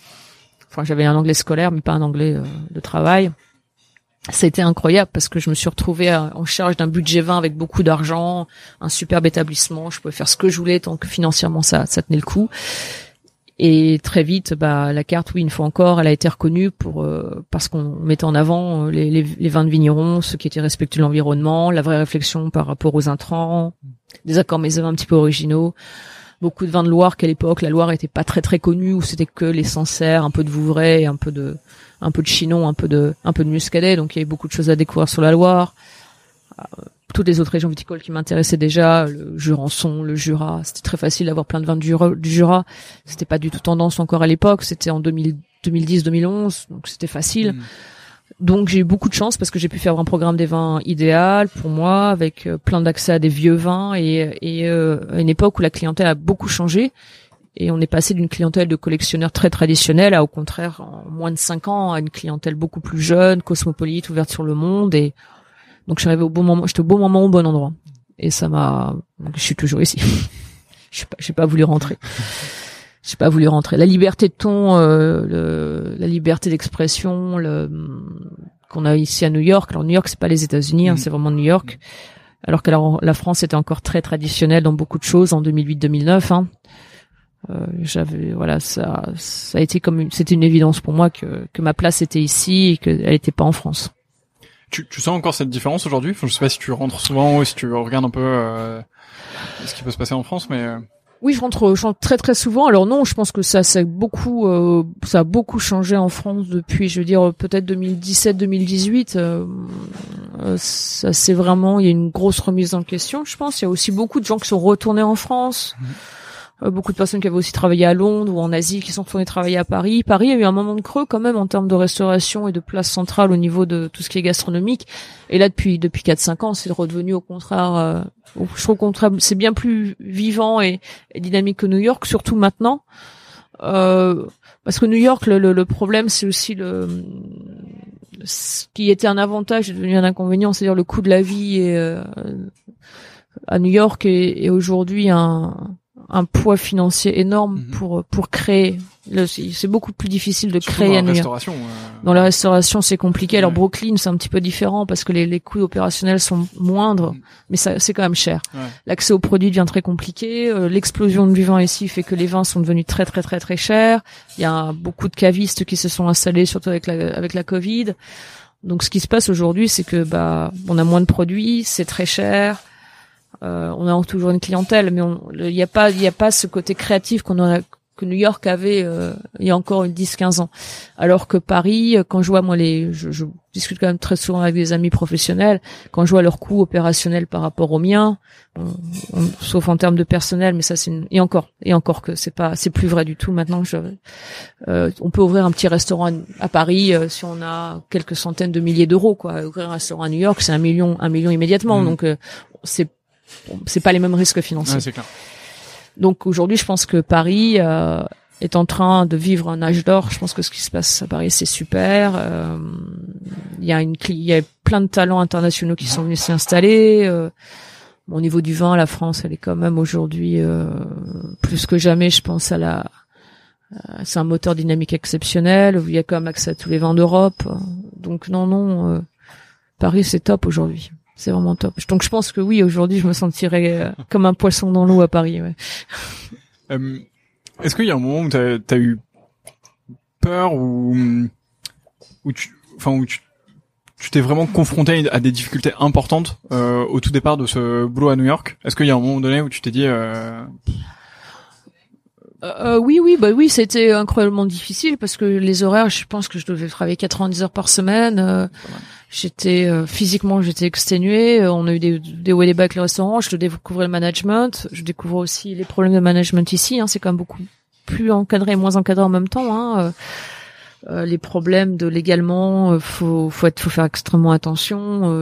Enfin j'avais un anglais scolaire mais pas un anglais de travail. Ça a été incroyable parce que je me suis retrouvée en charge d'un budget vin avec beaucoup d'argent, un superbe établissement. Je pouvais faire ce que je voulais tant que financièrement ça tenait le coup. Et très vite, la carte, oui, une fois encore, elle a été reconnue parce qu'on mettait en avant les vins de vignerons, ceux qui étaient respectueux de l'environnement, la vraie réflexion par rapport aux intrants, des accords maison un petit peu originaux, beaucoup de vins de Loire qu'à l'époque, la Loire était pas très très connue, où c'était que les Sancerres, un peu de Vouvray, un peu de Chinon, un peu de Muscadet, donc il y avait beaucoup de choses à découvrir sur la Loire. Toutes les autres régions viticoles qui m'intéressaient déjà, le Jurançon, le Jura, c'était très facile d'avoir plein de vins du Jura. C'était pas du tout tendance encore à l'époque, c'était en 2010-2011, donc c'était facile. Donc j'ai eu beaucoup de chance parce que j'ai pu faire un programme des vins idéal pour moi, avec plein d'accès à des vieux vins et à une époque où la clientèle a beaucoup changé. Et on est passé d'une clientèle de collectionneurs très traditionnels à, au contraire, en moins de 5 ans, à une clientèle beaucoup plus jeune, cosmopolite, ouverte sur le monde et... Donc, je suis arrivée au bon moment, j'étais au bon moment, au bon endroit. Et je suis toujours ici. J'ai pas voulu rentrer. La liberté de ton, la liberté d'expression, qu'on a ici à New York. Alors, New York, c'est pas les États-Unis, c'est vraiment New York. Alors que la France était encore très traditionnelle dans beaucoup de choses en 2008-2009, ça a été c'était une évidence pour moi que ma place était ici et qu'elle était pas en France. Tu sens encore cette différence aujourd'hui? Enfin, je sais pas si tu rentres souvent ou si tu regardes un peu ce qui peut se passer en France, mais... Oui, je rentre très très souvent. Alors non, je pense que ça a beaucoup changé en France depuis, je veux dire, peut-être 2017-2018. Ça c'est vraiment, il y a une grosse remise en question, je pense. Il y a aussi beaucoup de gens qui sont retournés en France. Beaucoup de personnes qui avaient aussi travaillé à Londres ou en Asie qui sont retournées travailler à Paris. Paris a eu un moment de creux quand même en termes de restauration et de place centrale au niveau de tout ce qui est gastronomique. Et là, depuis 4-5 ans, c'est redevenu au contraire, je trouve au contraire, c'est bien plus vivant et dynamique que New York, surtout maintenant. Parce que New York, le problème, c'est aussi ce qui était un avantage est devenu un inconvénient, c'est-à-dire le coût de la vie à New York est aujourd'hui un poids financier énorme pour créer. C'est beaucoup plus difficile de surtout créer dans la restauration. Dans la restauration, c'est compliqué. Alors Brooklyn, c'est un petit peu différent parce que les coûts opérationnels sont moindres, mais ça, c'est quand même cher. Ouais. L'accès aux produits devient très compliqué. L'explosion du vin ici fait que les vins sont devenus très très très très chers. Il y a beaucoup de cavistes qui se sont installés, surtout avec la Covid. Donc ce qui se passe aujourd'hui, c'est que on a moins de produits, c'est très cher. On a toujours une clientèle, mais il y a pas ce côté créatif que New York avait il y a encore 10-15 ans. Alors que Paris, quand je vois je discute quand même très souvent avec des amis professionnels, quand je vois leurs coûts opérationnels par rapport aux miens, sauf en termes de personnel, mais ça c'est et encore que c'est plus vrai du tout maintenant. On peut ouvrir un petit restaurant à Paris si on a quelques centaines de milliers d'euros, quoi. Ouvrir un restaurant à New York, c'est un million immédiatement, donc c'est pas les mêmes risques financiers. Ouais, c'est clair. Donc aujourd'hui, je pense que Paris est en train de vivre un âge d'or. Je pense que ce qui se passe à Paris, c'est super. Il y a plein de talents internationaux qui sont venus s'y installer. Au niveau du vin, la France, elle est quand même aujourd'hui plus que jamais, je pense, à la. C'est un moteur dynamique exceptionnel. Il y a quand même accès à tous les vins d'Europe. Donc non, Paris, c'est top aujourd'hui. C'est vraiment top. Donc je pense que oui, aujourd'hui, je me sentirais comme un poisson dans l'eau à Paris. Ouais. Est-ce qu'il y a un moment où t'as eu peur où tu t'es vraiment confronté à des difficultés importantes au tout départ de ce boulot à New York? Est-ce qu'il y a un moment donné où tu t'es dit Oui, c'était incroyablement difficile parce que les horaires, je pense que je devais travailler 90 heures par semaine. J'étais physiquement exténuée. On a eu des hauts et des bas avec les restaurants. Je découvrais le management. Je découvrais aussi les problèmes de management ici. Hein, c'est quand même beaucoup plus encadré et moins encadré en même temps. Hein. Les problèmes de légalement, faut faire extrêmement attention.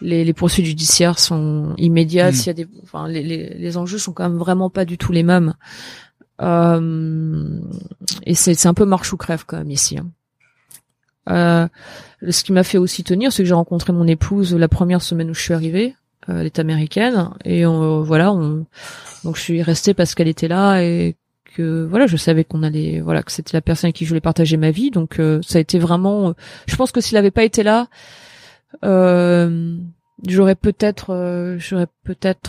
Les poursuites judiciaires sont immédiates. S'il y a les enjeux sont quand même vraiment pas du tout les mêmes. Et c'est un peu marche ou crève quand même ici. Hein. Ce qui m'a fait aussi tenir, c'est que j'ai rencontré mon épouse la première semaine où je suis arrivée. Elle est américaine et donc je suis restée parce qu'elle était là et que je savais que c'était la personne avec qui je voulais partager ma vie, donc ça a été vraiment je pense que s'il avait pas été là j'aurais peut-être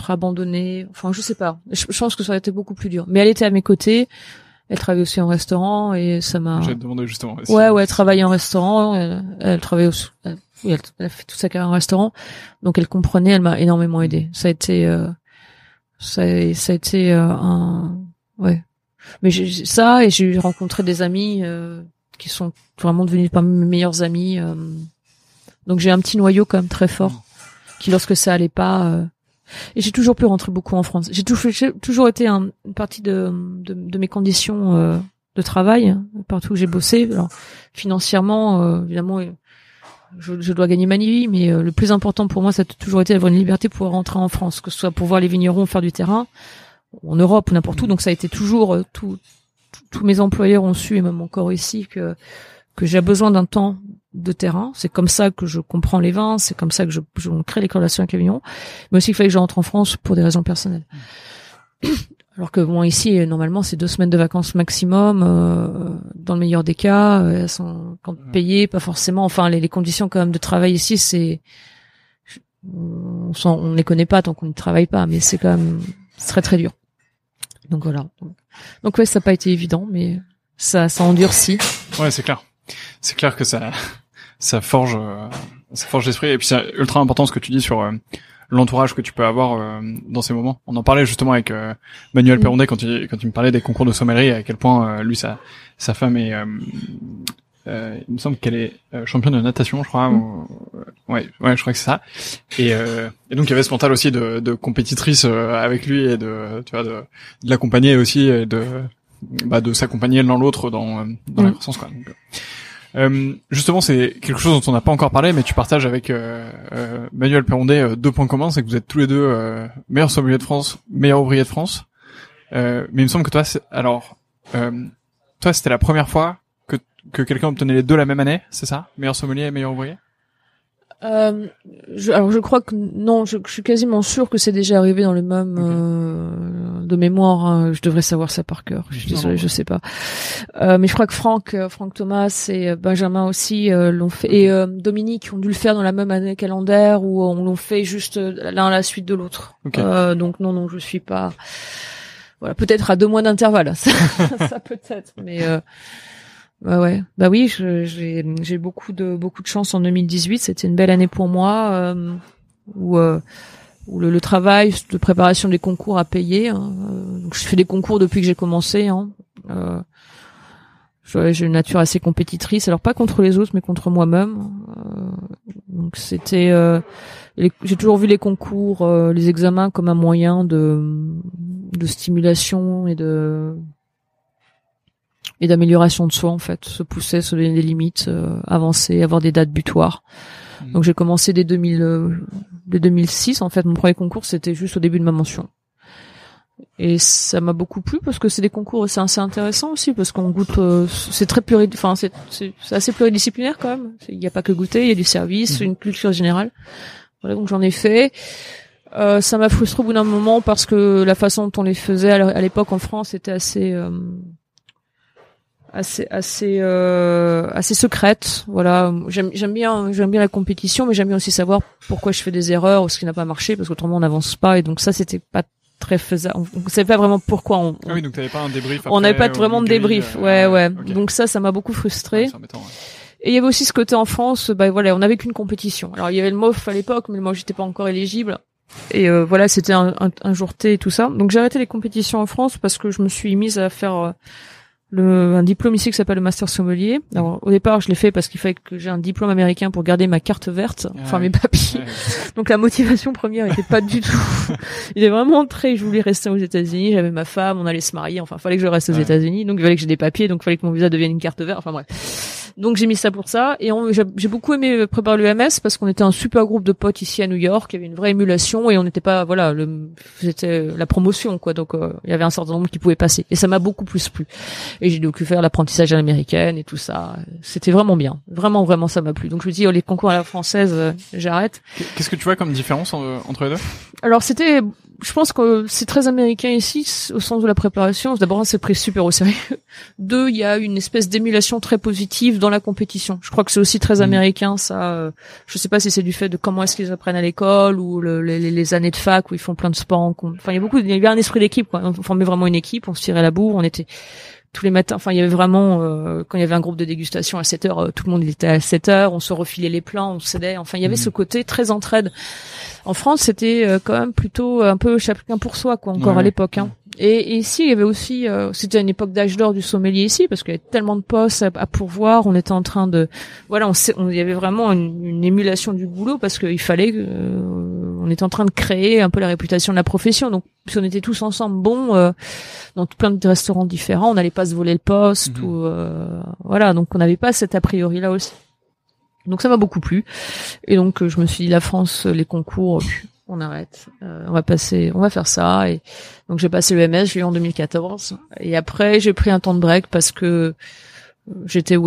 abandonné, enfin je sais pas, je pense que ça aurait été beaucoup plus dur, mais elle était à mes côtés, elle travaillait aussi en restaurant et ça m'a demandé justement aussi. Elle travaillait en restaurant, elle travaillait aussi, elle a fait toute sa carrière en restaurant, donc elle comprenait, elle m'a énormément aidée. Mais j'ai rencontré des amis qui sont vraiment devenus parmi mes meilleurs amis. Donc j'ai un petit noyau quand même très fort qui, lorsque ça allait pas, et j'ai toujours pu rentrer beaucoup en France. J'ai toujours été une partie de mes conditions de travail partout où j'ai bossé. Alors financièrement, évidemment, je dois gagner ma vie, mais le plus important pour moi, ça a toujours été d'avoir une liberté pour rentrer en France, que ce soit pour voir les vignerons faire du terrain. En Europe ou n'importe où, donc ça a été toujours tous mes employeurs ont su, et même encore ici, que j'ai besoin d'un temps de terrain. C'est comme ça que je comprends les vins, c'est comme ça que on crée les corrélations avec les vignerons, mais aussi qu'il fallait que je rentre en France pour des raisons personnelles. Alors que ici, normalement, c'est 2 semaines de vacances maximum, dans le meilleur des cas, elles sont payées, pas forcément. Enfin, les conditions quand même de travail ici, on ne les connaît pas tant qu'on ne travaille pas, mais c'est quand même très très dur. Donc voilà. Donc ça n'a pas été évident, mais ça endurcit. Ouais, c'est clair. C'est clair que ça forge l'esprit, et puis c'est ultra important ce que tu dis sur l'entourage que tu peux avoir dans ces moments. On en parlait justement avec Manuel Perrondé quand il me parlait des concours de sommellerie, à quel point lui sa femme est il me semble qu'elle est championne de natation, je crois. Ouais, je crois que c'est ça. Et donc il y avait ce mental aussi de compétitrice avec lui, et de l'accompagner aussi, et de s'accompagner l'un l'autre dans la croissance, quoi. Donc, justement, c'est quelque chose dont on n'a pas encore parlé, mais tu partages avec Manuel Perrondé 2 points communs, c'est que vous êtes tous les deux meilleurs sommeliers de France, meilleurs ouvriers de France. Mais il me semble que toi c'était la première fois que quelqu'un obtenait les deux la même année, c'est ça? Meilleur sommelier et meilleur ouvrier? Je crois que non, je suis quasiment sûr que c'est déjà arrivé dans le même, de mémoire, hein, je devrais savoir ça par cœur, je suis désolée, je sais pas. Mais je crois que Franck Thomas et Benjamin aussi l'ont fait, et Dominique ont dû le faire dans la même année calendaire, ou on l'ont fait juste l'un à la suite de l'autre. Okay. Donc non, je suis pas, voilà, peut-être à 2 mois d'intervalle, ça peut-être, mais, j'ai beaucoup de chance en 2018. C'était une belle année pour moi, où le travail de préparation des concours a payé. Hein. Donc je fais des concours depuis que j'ai commencé. Hein. J'ai une nature assez compétitrice, alors pas contre les autres, mais contre moi-même. Donc c'était, j'ai toujours vu les concours, les examens comme un moyen de stimulation et et d'amélioration de soi, en fait, se pousser, se donner des limites, avancer, avoir des dates butoirs. Donc j'ai commencé dès 2006, en fait. Mon premier concours, c'était juste au début de ma mention, et ça m'a beaucoup plu parce que c'est des concours, c'est assez intéressant aussi parce qu'on goûte, c'est très c'est assez pluridisciplinaire quand même. Il n'y a pas que goûter, il y a du service, une culture générale. Voilà, donc j'en ai fait. Ça m'a frustré au bout d'un moment parce que la façon dont on les faisait à l'époque en France était assez secrète. Voilà, j'aime bien la compétition, mais j'aime bien aussi savoir pourquoi je fais des erreurs ou ce qui n'a pas marché, parce qu'autrement on n'avance pas. Et donc ça, c'était pas très faisable. On savait pas vraiment pourquoi on... Ah oui, donc t'avais pas un débrief après, on n'avait pas vraiment de débrief. Ouais. Okay. Donc ça m'a beaucoup frustré. Ouais, et il y avait aussi ce côté en France, on avait qu'une compétition. Alors il y avait le MOF à l'époque, mais moi j'étais pas encore éligible. Et c'était un jour T et tout ça. Donc j'ai arrêté les compétitions en France parce que je me suis mise à faire un diplôme ici qui s'appelle le Master Sommelier. Alors au départ, je l'ai fait parce qu'il fallait que j'ai un diplôme américain pour garder ma carte verte, mes papiers. Ouais. Donc la motivation première était pas du tout. Il est vraiment très, je voulais rester aux États-Unis, j'avais ma femme, on allait se marier, enfin fallait que je reste aux États-Unis, donc il fallait que j'ai des papiers, donc fallait que mon visa devienne une carte verte, enfin bref. Donc j'ai mis ça pour ça, et j'ai beaucoup aimé préparer l'UMS parce qu'on était un super groupe de potes ici à New York, il y avait une vraie émulation et on n'était pas, c'était la promotion quoi, donc il y avait un certain nombre qui pouvaient passer, et ça m'a beaucoup plus plu. Et j'ai dû faire l'apprentissage à l'américaine et tout ça, c'était vraiment bien, vraiment ça m'a plu. Donc je me dis les concours à la française, j'arrête. Qu'est-ce que tu vois comme différence entre les deux ? Alors je pense que c'est très américain ici au sens de la préparation. D'abord, c'est pris super au sérieux. Deux, il y a une espèce d'émulation très positive dans la compétition. Je crois que c'est aussi très américain, ça. Je sais pas si c'est du fait de comment est-ce qu'ils apprennent à l'école ou les années de fac où ils font plein de sports. Il y avait un esprit d'équipe, quoi. On formait vraiment une équipe, on se tirait la bourre, on était tous les matins. Enfin, il y avait vraiment quand il y avait un groupe de dégustation à 7 heures, tout le monde était à 7 heures, on se refilait les plans, on s'aidait. Enfin, il y avait ce côté très entraide. En France, c'était quand même plutôt un peu chacun pour soi, quoi, encore à l'époque, hein. Et ici, il y avait aussi, c'était une époque d'âge d'or du sommelier ici, parce qu'il y avait tellement de postes à pourvoir, on était en train de, il y avait vraiment une émulation du boulot, parce qu'il fallait, on était en train de créer un peu la réputation de la profession, donc si on était tous ensemble, dans plein de restaurants différents, on n'allait pas se voler le poste, donc on n'avait pas cet a priori là aussi. Donc ça m'a beaucoup plu, et donc je me suis dit, la France, les concours... on arrête, on va faire ça. Et donc j'ai passé le MS, je l'ai eu en 2014. Et après j'ai pris un temps de break parce que j'ai eu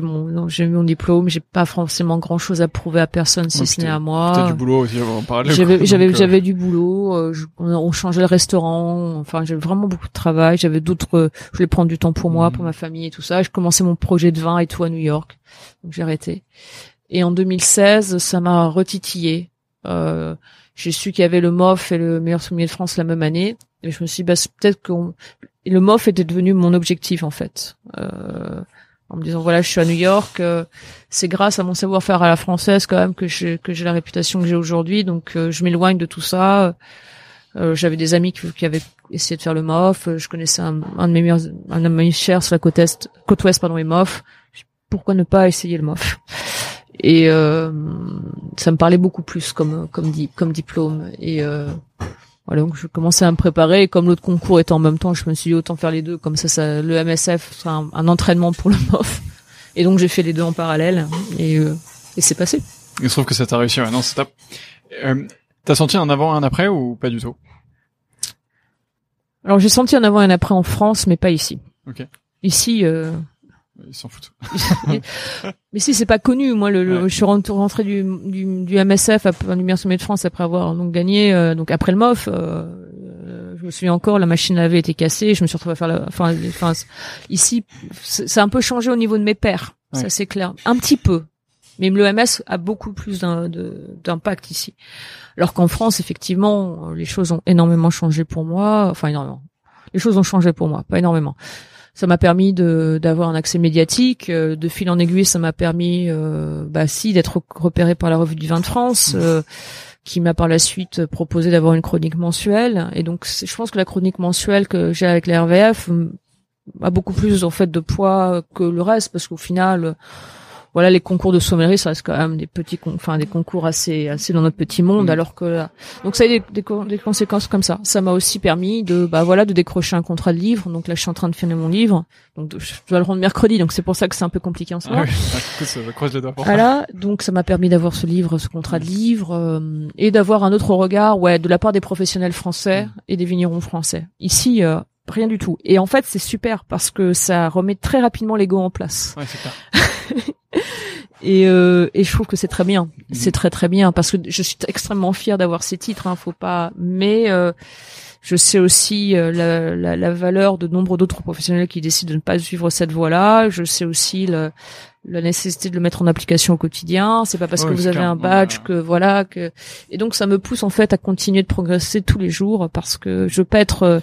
mon diplôme, j'ai pas forcément grand chose à prouver à personne si ce n'est à moi. J'avais du boulot aussi en parallèle. J'avais du boulot. On changeait le restaurant. Enfin, j'avais vraiment beaucoup de travail. J'avais d'autres. Je voulais prendre du temps pour moi, pour ma famille et tout ça. Je commençais mon projet de vin et tout à New York. Donc j'ai arrêté. Et en 2016, ça m'a retitillé. J'ai su qu'il y avait le MOF et le meilleur sommelier de France la même année, et je me suis dit, peut-être que le MOF était devenu mon objectif en fait, en me disant je suis à New York, c'est grâce à mon savoir-faire à la française quand même que j'ai la réputation que j'ai aujourd'hui, donc je m'éloigne de tout ça. J'avais des amis qui avaient essayé de faire le MOF, je connaissais un de mes chers sur la côte ouest, et MOF, pourquoi ne pas essayer le MOF? Et ça me parlait beaucoup plus comme diplôme. Et donc je commençais à me préparer. Et comme l'autre concours était en même temps, je me suis dit autant faire les deux. Comme ça le MSF sera un entraînement pour le MOF. Et donc j'ai fait les deux en parallèle. Et c'est passé. Il se trouve que ça t'a réussi. Non, c'est top. T'as senti un avant et un après ou pas du tout? Alors j'ai senti un avant et un après en France, mais pas ici. Okay. Ici... ils s'en foutent. Mais si, c'est pas connu. Moi, je suis rentré du MSF, du meilleur sommet de France, après avoir gagné, donc après le MOF. Je me souviens encore, la machine à laver était cassée. Je me suis retrouvée à faire ici, ça a un peu changé au niveau de mes pairs. Ouais. Ça, c'est clair. Un petit peu. Mais le MS a beaucoup plus d'impact ici. Alors qu'en France, effectivement, les choses ont énormément changé pour moi. Enfin, énormément. Les choses ont changé pour moi. Pas énormément. Ça m'a permis d'avoir un accès médiatique, de fil en aiguille, ça m'a permis d'être repéré par la Revue du Vin de France, qui m'a par la suite proposé d'avoir une chronique mensuelle, et donc je pense que la chronique mensuelle que j'ai avec la RVF a beaucoup plus en fait de poids que le reste, parce qu'au final les concours de sommellerie, ça reste quand même des petits des concours assez dans notre petit monde, alors que là... Donc ça a eu des conséquences comme ça. Ça m'a aussi permis de décrocher un contrat de livre. Donc là, je suis en train de finir mon livre. Donc je dois le rendre mercredi, donc c'est pour ça que c'est un peu compliqué en ce moment. Je croise les doigts pour ça. Voilà, donc ça m'a permis d'avoir ce contrat de livre, et d'avoir un autre regard, de la part des professionnels français et des vignerons français. Ici, rien du tout. Et en fait, c'est super parce que ça remet très rapidement l'ego en place. Ouais, c'est clair. Et je trouve que c'est très bien. C'est très très bien parce que je suis extrêmement fière d'avoir ces titres, hein, faut pas, mais je sais aussi la valeur de nombre d'autres professionnels qui décident de ne pas suivre cette voie-là. Je sais aussi la nécessité de le mettre en application au quotidien. C'est pas parce que vous avez un badge que voilà que, et donc ça me pousse en fait à continuer de progresser tous les jours parce que je veux pas être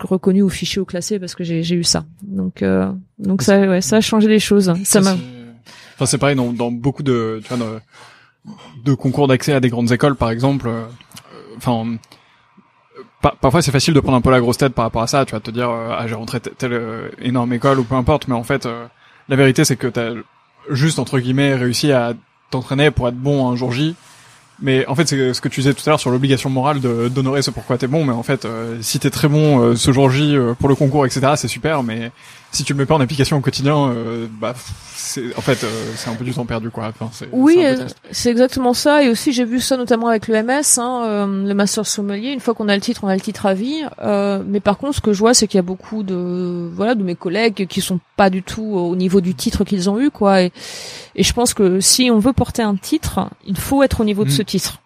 reconnue ou fichée ou classée parce que j'ai eu ça. Donc ça, ouais, ça a changé les choses. Ça m'a. Enfin, c'est pareil dans beaucoup de, tu vois, de concours d'accès à des grandes écoles, par exemple. Enfin. Parfois c'est facile de prendre un peu la grosse tête par rapport à ça, tu vas te dire j'ai rentré telle énorme école ou peu importe, mais en fait la vérité c'est que t'as juste entre guillemets réussi à t'entraîner pour être bon un jour J, mais en fait c'est ce que tu disais tout à l'heure sur l'obligation morale d'honorer ce pourquoi t'es bon, mais en fait si t'es très bon ce jour J pour le concours etc c'est super, mais si tu le mets pas en application au quotidien c'est en fait c'est un peu du temps perdu quoi. Enfin, c'est exactement ça. Et aussi j'ai vu ça notamment avec le MS, hein, le master sommelier. Une fois qu'on a le titre, on a le titre à vie, mais par contre ce que je vois c'est qu'il y a beaucoup de mes collègues qui sont pas du tout au niveau du titre qu'ils ont eu quoi, et je pense que si on veut porter un titre, il faut être au niveau de ce titre.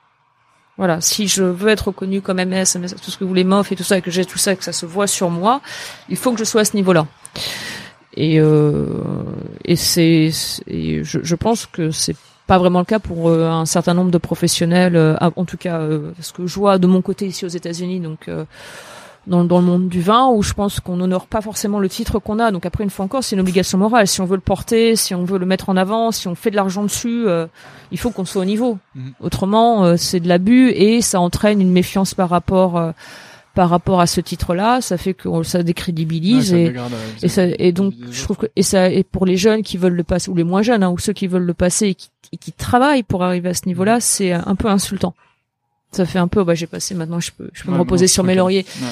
Voilà, si je veux être reconnu comme MS, tout ce que vous voulez, MOF et tout ça, et que j'ai tout ça, et que ça se voit sur moi, il faut que je sois à ce niveau-là. Et je pense que c'est pas vraiment le cas pour un certain nombre de professionnels, en tout cas, ce que je vois de mon côté ici aux États-Unis, donc dans le monde du vin, où je pense qu'on n'honore pas forcément le titre qu'on a. Donc après, une fois encore, c'est une obligation morale. Si on veut le porter, si on veut le mettre en avant, si on fait de l'argent dessus, il faut qu'on soit au niveau. Autrement, c'est de l'abus et ça entraîne une méfiance par rapport à ce titre-là. Ça fait que ça décrédibilise, et pour les jeunes qui veulent le passer, ou les moins jeunes, hein, ou ceux qui veulent le passer et qui travaillent pour arriver à ce niveau-là, c'est un peu insultant. Ça fait un peu, j'ai passé, maintenant je peux me reposer sur mes lauriers. Ouais.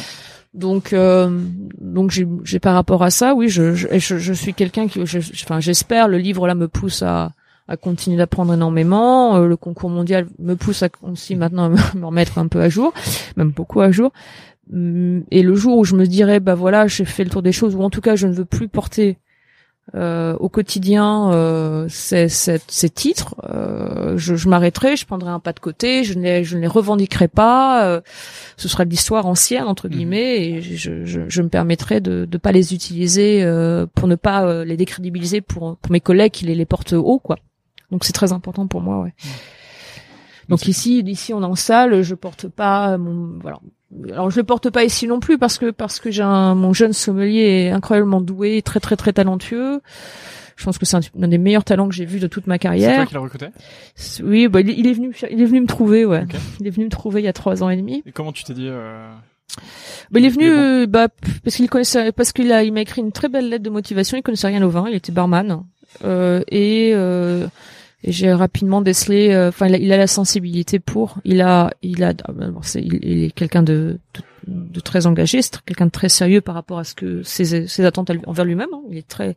Donc j'ai par rapport à ça, oui, je suis quelqu'un qui, enfin j'espère, le livre là me pousse à continuer d'apprendre énormément, le concours mondial me pousse aussi maintenant à me remettre un peu à jour, même beaucoup à jour. Et le jour où je me dirais, j'ai fait le tour des choses, ou en tout cas je ne veux plus porter au quotidien ces titres, je m'arrêterai, je prendrai un pas de côté, je ne les revendiquerai pas, ce sera de l'histoire ancienne entre guillemets, et je me permettrai de pas les utiliser pour ne pas les décrédibiliser pour mes collègues qui les portent haut quoi. Donc c'est très important pour moi, ouais. Donc ici on est en salle, je porte pas mon voilà. Alors je le porte pas ici non plus parce que j'ai mon jeune sommelier est incroyablement doué, très très très talentueux. Je pense que c'est un des meilleurs talents que j'ai vu de toute ma carrière. C'est toi qui l'as recruté ? Oui, il est venu me trouver, ouais. Okay. Il est venu me trouver il y a 3 ans et demi. Et comment tu t'es dit il est venu parce qu'il connaissait, il m'a écrit une très belle lettre de motivation, il connaissait rien au vin, il était barman. Et j'ai rapidement décelé, il a la sensibilité pour, il est quelqu'un de très engagé, c'est quelqu'un de très sérieux par rapport à ce que ses attentes envers lui-même, hein, il est très,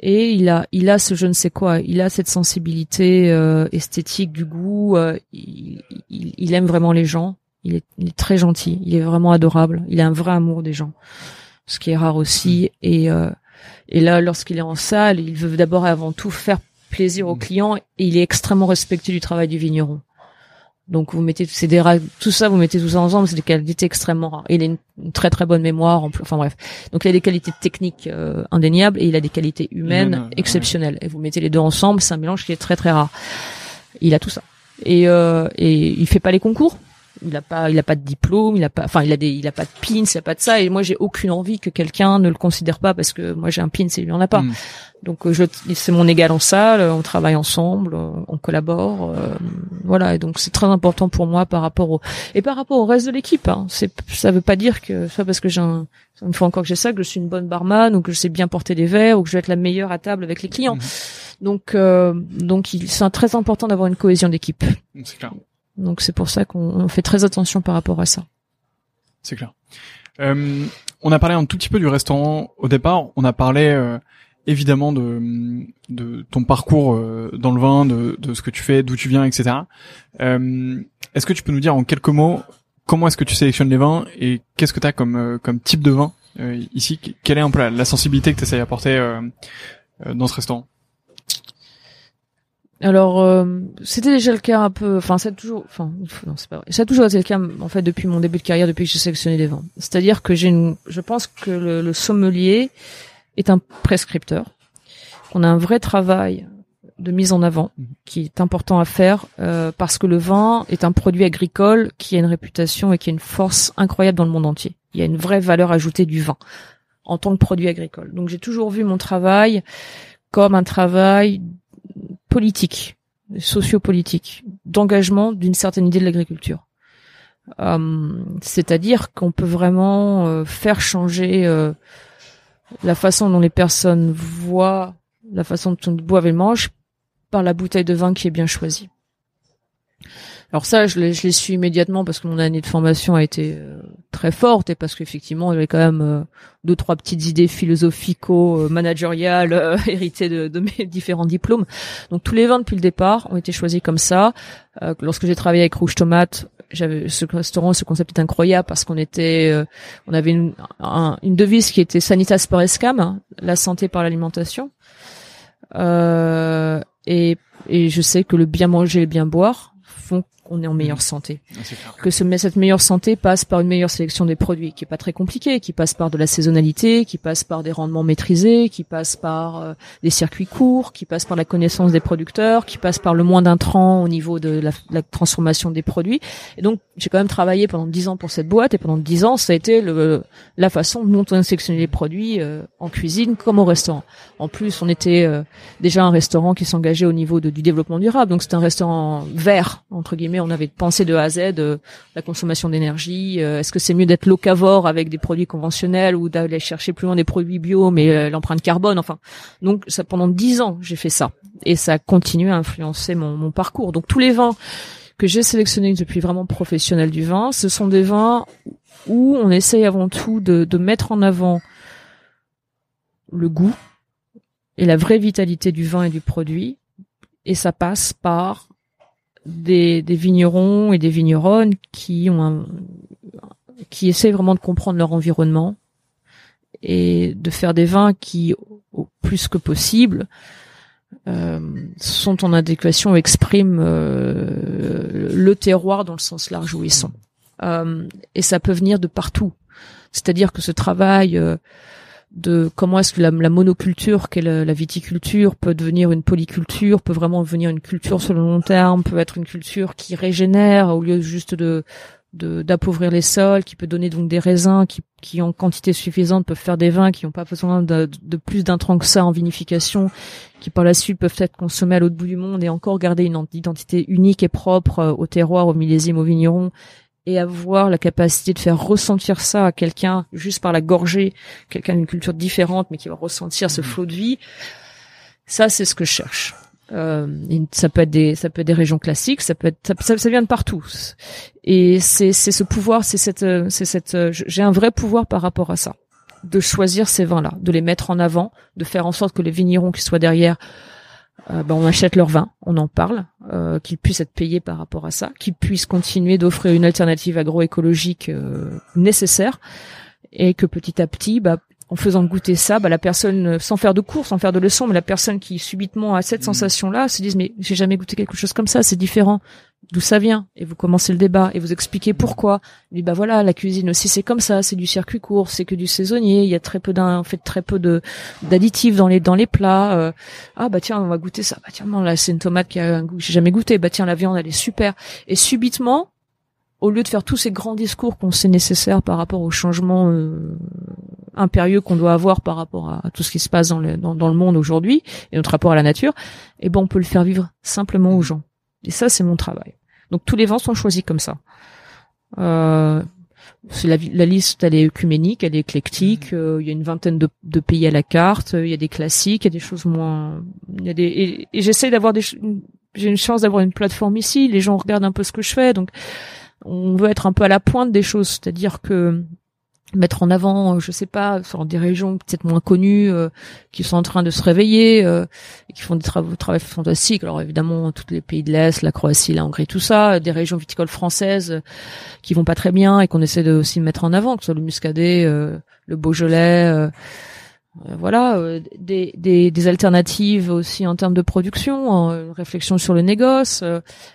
et il a ce je ne sais quoi, il a cette sensibilité esthétique, du goût, il aime vraiment les gens, il est très gentil, il est vraiment adorable, il a un vrai amour des gens, ce qui est rare aussi, et là lorsqu'il est en salle, il veut d'abord et avant tout faire plaisir aux clients, et il est extrêmement respectueux du travail du vigneron. Donc vous mettez tout ça ensemble, c'est des qualités extrêmement rares. Et il a une très très bonne mémoire, en plus, enfin bref. Donc il a des qualités techniques indéniables, et il a des qualités humaines exceptionnelles. Ouais. Et vous mettez les deux ensemble, c'est un mélange qui est très très rare. Il a tout ça. Et il fait pas les concours. Il a pas de diplôme, il a pas de pins, il a pas de ça, et moi j'ai aucune envie que quelqu'un ne le considère pas parce que moi j'ai un pins et lui en a pas. Donc c'est mon égal en salle, on travaille ensemble, on collabore, voilà, et donc c'est très important pour moi par rapport au reste de l'équipe, hein. Ça veut pas dire que soit parce que une fois encore que j'ai ça, que je suis une bonne barman, ou que je sais bien porter des verres, ou que je vais être la meilleure à table avec les clients. Donc c'est très important d'avoir une cohésion d'équipe. C'est clair. Donc c'est pour ça qu'on fait très attention par rapport à ça. C'est clair. On a parlé un tout petit peu du restaurant au départ. On a parlé évidemment de ton parcours dans le vin, de ce que tu fais, d'où tu viens, etc. Est-ce que tu peux nous dire en quelques mots comment est-ce que tu sélectionnes les vins et qu'est-ce que tu as comme type de vin ici ? Quelle est un peu la sensibilité que tu essaies d'apporter dans ce restaurant ? Alors c'était déjà le cas un peu, enfin ça a toujours, enfin non c'est pas vrai, ça a toujours été le cas en fait depuis mon début de carrière, depuis que j'ai sélectionné des vins. C'est-à-dire que je pense que le sommelier est un prescripteur. On a un vrai travail de mise en avant qui est important à faire parce que le vin est un produit agricole qui a une réputation et qui a une force incroyable dans le monde entier. Il y a une vraie valeur ajoutée du vin en tant que produit agricole. Donc j'ai toujours vu mon travail comme un travail politique, sociopolitique, d'engagement d'une certaine idée de l'agriculture. C'est-à-dire qu'on peut vraiment faire changer la façon dont les personnes voient, la façon dont ils boivent et mangent, par la bouteille de vin qui est bien choisie. Alors ça, je les suis immédiatement parce que mon année de formation a été très forte et parce qu'effectivement, il y avait quand même deux, trois petites idées philosophico-managériales héritées de mes différents diplômes. Donc tous les vins depuis le départ ont été choisis comme ça. Lorsque j'ai travaillé avec Rouge Tomate, j'avais ce restaurant, ce concept était incroyable parce qu'on était, on avait une devise qui était Sanitas per escam, hein, la santé par l'alimentation. Et je sais que le bien manger et le bien boire font qu'on est en meilleure santé. Que cette meilleure santé passe par une meilleure sélection des produits, qui est pas très compliquée, qui passe par de la saisonnalité, qui passe par des rendements maîtrisés, qui passe par des circuits courts, qui passe par la connaissance des producteurs, qui passe par le moins d'intrants au niveau de la transformation des produits. Et donc, j'ai quand même travaillé pendant 10 ans pour cette boîte, et pendant 10 ans, ça a été la façon dont on sélectionnait les produits en cuisine comme au restaurant. En plus, on était déjà un restaurant qui s'engageait au niveau du développement durable, donc c'était un restaurant vert, entre guillemets. On avait pensé de A à Z la consommation d'énergie. Est-ce que c'est mieux d'être locavore avec des produits conventionnels ou d'aller chercher plus loin des produits bio, mais l'empreinte carbone, enfin. Donc, ça, pendant 10 ans, j'ai fait ça. Et ça continue à influencer mon parcours. Donc, tous les vins que j'ai sélectionnés depuis vraiment professionnel du vin, ce sont des vins où on essaye avant tout de mettre en avant le goût et la vraie vitalité du vin et du produit. Et ça passe par des vignerons et des vigneronnes qui essaient vraiment de comprendre leur environnement et de faire des vins qui, au plus que possible, sont en adéquation, expriment le terroir dans le sens large où ils sont. Et ça peut venir de partout. C'est-à-dire que ce travail de comment est-ce que la monoculture qu'est la viticulture peut devenir une polyculture, peut vraiment devenir une culture sur le long terme, peut être une culture qui régénère au lieu juste d'appauvrir les sols, qui peut donner donc des raisins qui en quantité suffisante peuvent faire des vins qui n'ont pas besoin de plus d'intrants que ça en vinification, qui par la suite peuvent être consommés à l'autre bout du monde et encore garder une identité unique et propre au terroir, au millésime, au vigneron, et avoir la capacité de faire ressentir ça à quelqu'un, juste par la gorgée, quelqu'un d'une culture différente, mais qui va ressentir ce flot de vie, ça, c'est ce que je cherche. Ça peut être des régions classiques, ça vient de partout. Et c'est ce pouvoir, j'ai un vrai pouvoir par rapport à ça, de choisir ces vins-là, de les mettre en avant, de faire en sorte que les vignerons qui soient derrière, on achète leur vin, on en parle, qu'ils puissent être payés par rapport à ça, qu'ils puissent continuer d'offrir une alternative agroécologique nécessaire, et que petit à petit, en faisant goûter ça, la personne, sans faire de cours, sans faire de leçons, mais la personne qui subitement a cette sensation-là, se dise mais j'ai jamais goûté quelque chose comme ça, c'est différent, d'où ça vient, et vous commencez le débat et vous expliquez pourquoi. Et voilà, la cuisine aussi c'est comme ça, c'est du circuit court, c'est que du saisonnier, il y a très peu d'additifs dans les plats. Tiens, on va goûter ça. Tiens, non, là c'est une tomate qui a un goût que j'ai jamais goûté. Tiens, la viande elle est super. Et subitement, au lieu de faire tous ces grands discours qu'on sait nécessaires par rapport au changement impérieux qu'on doit avoir par rapport à tout ce qui se passe dans le monde aujourd'hui et notre rapport à la nature, on peut le faire vivre simplement aux gens. Et ça, c'est mon travail. Donc, tous les vins sont choisis comme ça. C'est la liste, elle est œcuménique, elle est éclectique. Il y a une vingtaine de pays à la carte. Il y a des classiques, il y a des choses moins. Et j'essaie d'avoir j'ai une chance d'avoir une plateforme ici. Les gens regardent un peu ce que je fais. Donc, on veut être un peu à la pointe des choses. C'est-à-dire que mettre en avant, je sais pas, sur des régions peut-être moins connues, qui sont en train de se réveiller, et qui font des travaux fantastiques. Alors évidemment, tous les pays de l'Est, la Croatie, la Hongrie, tout ça, des régions viticoles françaises qui vont pas très bien et qu'on essaie aussi de mettre en avant, que ce soit le muscadet, le beaujolais, Voilà, des alternatives aussi en termes de production, une réflexion sur le négoce,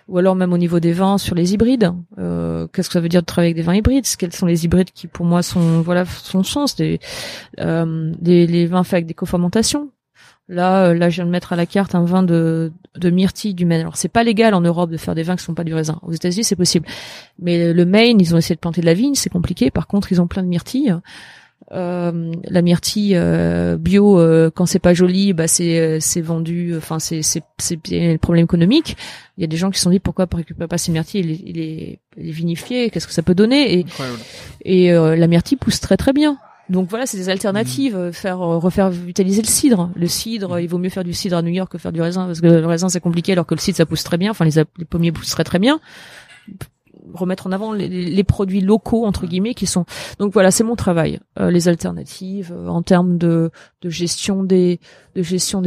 ou alors même au niveau des vins, sur les hybrides. Qu'est-ce que ça veut dire de travailler avec des vins hybrides? Quels sont les hybrides qui, pour moi, sont voilà son sens les vins faits avec des cofermentations. Là, je viens de mettre à la carte un vin de myrtille du Maine. Alors, c'est pas légal en Europe de faire des vins qui sont pas du raisin. Aux États-Unis, c'est possible. Mais le Maine, ils ont essayé de planter de la vigne, c'est compliqué. Par contre, ils ont plein de myrtilles. La myrtille bio, quand c'est pas joli, bah c'est vendu. Enfin, c'est le problème économique. Il y a des gens qui se sont dit pourquoi on récupère pas ces myrtilles, les vinifier, qu'est-ce que ça peut donner. Et la myrtille pousse très très bien. Donc voilà, c'est des alternatives, refaire vitaliser le cidre. Le cidre, il vaut mieux faire du cidre à New York que faire du raisin, parce que le raisin c'est compliqué, alors que le cidre ça pousse très bien. Enfin, les pommiers poussent très bien. Remettre en avant les produits locaux entre guillemets qui sont. Donc voilà, c'est mon travail, les alternatives en termes de gestion des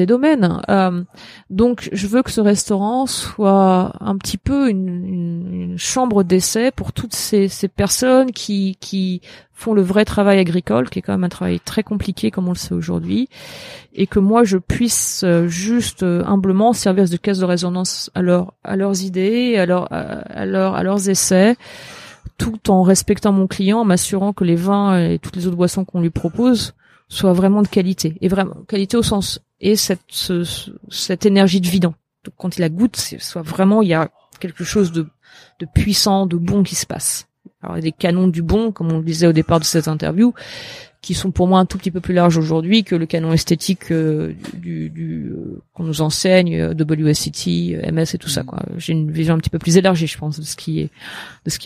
domaines. Donc je veux que ce restaurant soit un petit peu une chambre d'essai pour toutes ces personnes qui font le vrai travail agricole, qui est quand même un travail très compliqué comme on le sait aujourd'hui, et que moi je puisse juste humblement servir de caisse de résonance à leurs idées, à leurs essais, tout en respectant mon client, m'assurant que les vins et toutes les autres boissons qu'on lui propose soient vraiment de qualité, et vraiment qualité au sens et cette énergie de vidant. Donc quand il la goûte, soit vraiment il y a quelque chose de puissant, de bon qui se passe. Alors, il y a des canons du bon, comme on le disait au départ de cette interview, qui sont pour moi un tout petit peu plus larges aujourd'hui que le canon esthétique qu'on nous enseigne, WSET, MS et tout ça, quoi. J'ai une vision un petit peu plus élargie, je pense, de ce qui est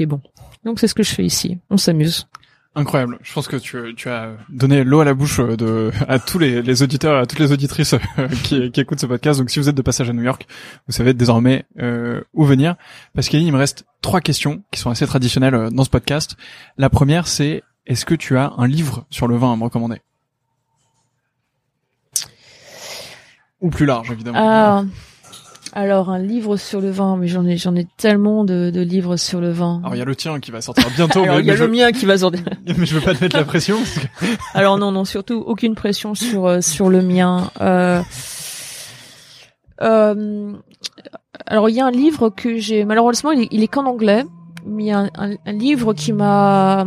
bon. Donc, c'est ce que je fais ici. On s'amuse. Incroyable. Je pense que tu as donné l'eau à la bouche à tous les auditeurs, à toutes les auditrices qui écoutent ce podcast. Donc, si vous êtes de passage à New York, vous savez désormais où venir. Pascaline, il me reste 3 questions qui sont assez traditionnelles dans ce podcast. La première, c'est est-ce que tu as un livre sur le vin à me recommander? Ou plus large, évidemment. Alors, un livre sur le vin, mais j'en ai tellement de livres sur le vin. Alors, il y a le tien qui va sortir bientôt. Alors, il y a le mien qui va sortir. Mais je veux pas te mettre la pression. Alors, non, surtout, aucune pression sur le mien. Alors, il y a un livre que j'ai, malheureusement, il est qu'en anglais, mais il y a un livre qui m'a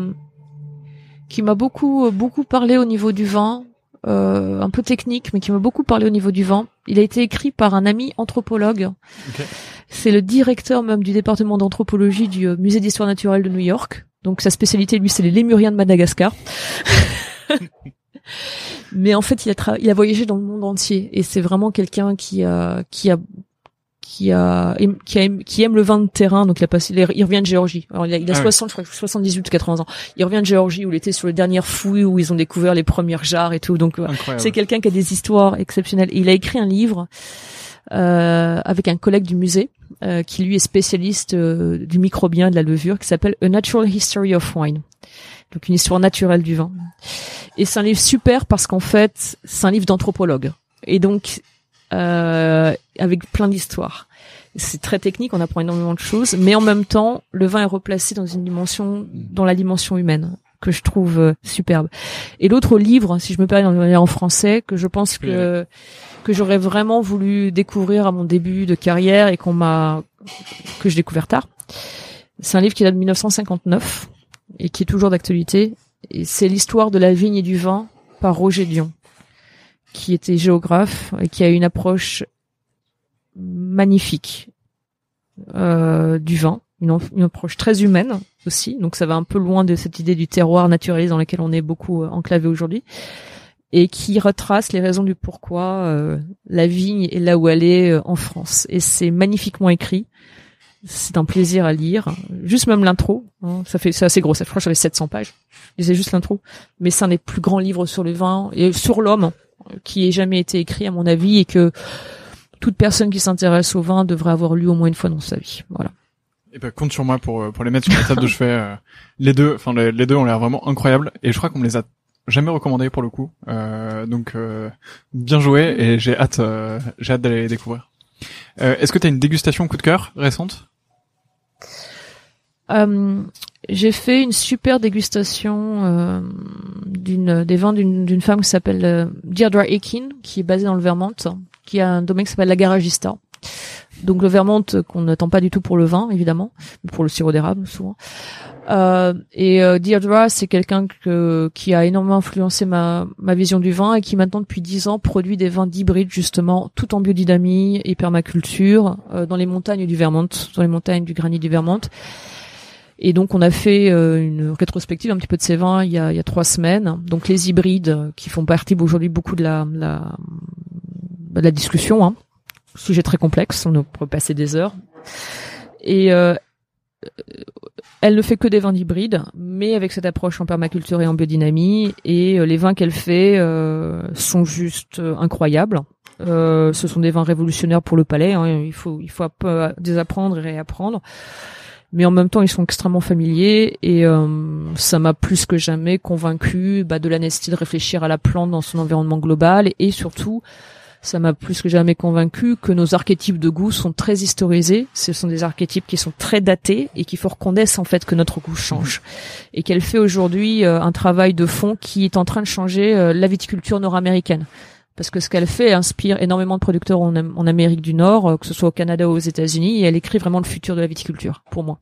beaucoup parlé au niveau du vin. Un peu technique, mais qui m'a beaucoup parlé au niveau du vin. Il a été écrit par un ami anthropologue. Okay. C'est le directeur même du département d'anthropologie du musée d'histoire naturelle de New York. Donc sa spécialité, lui, c'est les lémuriens de Madagascar. Mais en fait, il a voyagé dans le monde entier, et c'est vraiment quelqu'un qui aime le vin de terrain. Donc il revient de Géorgie. Alors il a 78 ou 80 ans. Il revient de Géorgie où il était sur les dernières fouilles où ils ont découvert les premières jarres et tout. Donc c'est quelqu'un qui a des histoires exceptionnelles. Et il a écrit un livre avec un collègue du musée qui lui est spécialiste du microbien de la levure, qui s'appelle A Natural History of Wine. Donc une histoire naturelle du vin. Et c'est un livre super parce qu'en fait, c'est un livre d'anthropologue. Et donc avec plein d'histoires. C'est très technique, on apprend énormément de choses, mais en même temps, le vin est replacé dans la dimension humaine, que je trouve superbe. Et l'autre livre, si je me permets d'en parler en français, que je pense que j'aurais vraiment voulu découvrir à mon début de carrière et que j'ai découvert tard. C'est un livre qui date de 1959 et qui est toujours d'actualité. Et c'est l'histoire de la vigne et du vin par Roger Dion, qui était géographe et qui a une approche magnifique du vin, une approche très humaine aussi, donc ça va un peu loin de cette idée du terroir naturaliste dans laquelle on est beaucoup enclavé aujourd'hui, et qui retrace les raisons du pourquoi la vigne est là où elle est en France. Et c'est magnifiquement écrit, c'est un plaisir à lire, juste même l'intro, c'est assez gros, ça je crois que j'avais 700 pages, je lisais juste l'intro, mais c'est un des plus grands livres sur le vin et sur l'homme qui ait jamais été écrit, à mon avis, et que toute personne qui s'intéresse au vin devrait avoir lu au moins une fois dans sa vie. Voilà. Et ben, compte sur moi pour les mettre sur la table de chevet. Les deux ont l'air vraiment incroyables, et je crois qu'on me les a jamais recommandés pour le coup. Donc, bien joué, et j'ai hâte d'aller les découvrir. Est-ce que t'as une dégustation coup de cœur récente? J'ai fait une super dégustation des vins d'une femme qui s'appelle Deirdre Aiken, qui est basée dans le Vermont, qui a un domaine qui s'appelle la Garagista. Donc le Vermont qu'on n'attend pas du tout pour le vin, évidemment, mais pour le sirop d'érable souvent. Deirdre, c'est quelqu'un qui a énormément influencé ma vision du vin et qui maintenant depuis 10 ans produit des vins d'hybrides justement, tout en biodynamie et permaculture, dans les montagnes du Vermont, dans les montagnes du granit du Vermont. Et donc on a fait une rétrospective un petit peu de ces vins il y a 3 semaines. Donc les hybrides qui font partie aujourd'hui beaucoup de la discussion, hein. Sujet très complexe, on peut passer des heures. Et elle ne fait que des vins d'hybrides, mais avec cette approche en permaculture et en biodynamie. Et les vins qu'elle fait sont juste incroyables. Ce sont des vins révolutionnaires pour le palais, hein. Il faut un peu désapprendre et réapprendre. Mais en même temps, ils sont extrêmement familiers et ça m'a plus que jamais convaincu de la nécessité de réfléchir à la plante dans son environnement global et surtout, ça m'a plus que jamais convaincu que nos archétypes de goût sont très historisés. Ce sont des archétypes qui sont très datés et qu'il faut reconnaître en fait que notre goût change et qu'elle fait aujourd'hui un travail de fond qui est en train de changer la viticulture nord-américaine. Parce que ce qu'elle fait inspire énormément de producteurs en Amérique du Nord, que ce soit au Canada ou aux États-Unis, et elle écrit vraiment le futur de la viticulture, pour moi.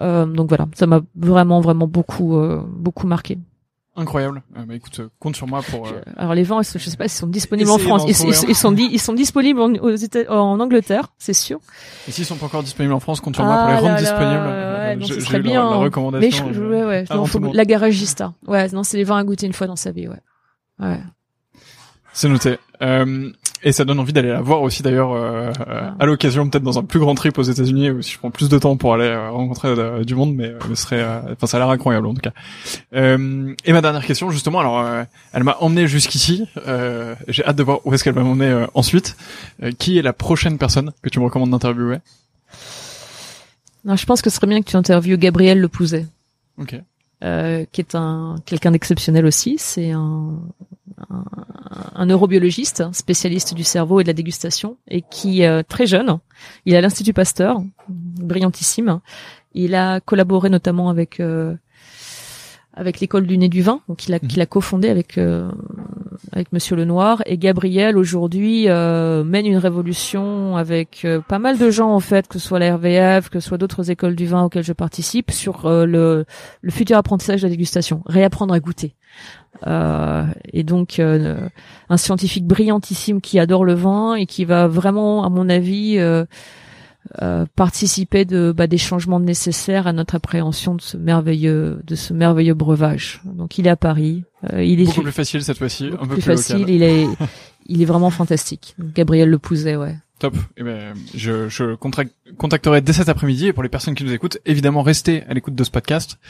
Donc voilà, ça m'a vraiment, vraiment beaucoup marqué. Incroyable. Bah écoute, compte sur moi pour. Alors les vins, je sais pas s'ils sont disponibles en France. Ils sont disponibles en Angleterre, c'est sûr. Et s'ils sont pas encore disponibles en France, compte sur moi pour les rendre disponibles. Ouais, donc ce serait bien. La recommandation. Mais la Garagista. Ouais, non, c'est les vins à goûter une fois dans sa vie, ouais. Ouais. C'est noté. Et ça donne envie d'aller la voir aussi d'ailleurs à l'occasion, peut-être dans un plus grand trip aux États-Unis ou si je prends plus de temps pour aller rencontrer du monde, mais ce serait, ça a l'air incroyable en tout cas. Et ma dernière question justement, alors elle m'a emmené jusqu'ici, j'ai hâte de voir où est-ce qu'elle va m'emmener ensuite. Qui est la prochaine personne que tu me recommandes d'interviewer? Non, je pense que ce serait bien que tu interviewes Gabriel Lepouzet. OK. Qui est quelqu'un d'exceptionnel aussi, c'est un neurobiologiste spécialiste du cerveau et de la dégustation et qui très jeune, il est à l'Institut Pasteur, brillantissime. Il a collaboré notamment avec l'école du nez du vin, donc qu'il a cofondé avec Monsieur Lenoir. Et Gabriel aujourd'hui mène une révolution avec pas mal de gens en fait, que ce soit la RVF, que ce soit d'autres écoles du vin auxquelles je participe, sur le futur apprentissage de la dégustation, réapprendre à goûter. Et donc un scientifique brillantissime qui adore le vin et qui va vraiment, à mon avis, participer des changements nécessaires à notre appréhension de ce merveilleux breuvage. Donc il est à Paris, il est beaucoup plus facile cette fois-ci, un peu plus facile, local. il est vraiment fantastique. Gabriel Lepouzet, ouais. Top. Eh ben, je contacterai dès cet après-midi. Et pour les personnes qui nous écoutent, évidemment, restez à l'écoute de ce podcast.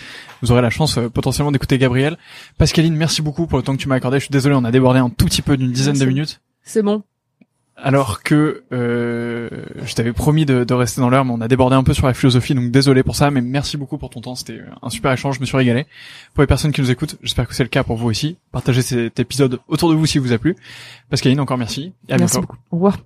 Vous aurez la chance potentiellement d'écouter Gabriel. Pascaline, merci beaucoup pour le temps que tu m'as accordé. Je suis désolé, on a débordé un tout petit peu d'une dizaine de minutes. C'est bon. Alors que je t'avais promis de rester dans l'heure, mais on a débordé un peu sur la philosophie, donc désolé pour ça, mais merci beaucoup pour ton temps, c'était un super échange, je me suis régalé. Pour les personnes qui nous écoutent, j'espère que c'est le cas pour vous aussi. Partagez cet épisode autour de vous si vous a plu. Pascaline, encore merci. Et à bientôt. Beaucoup. Au revoir.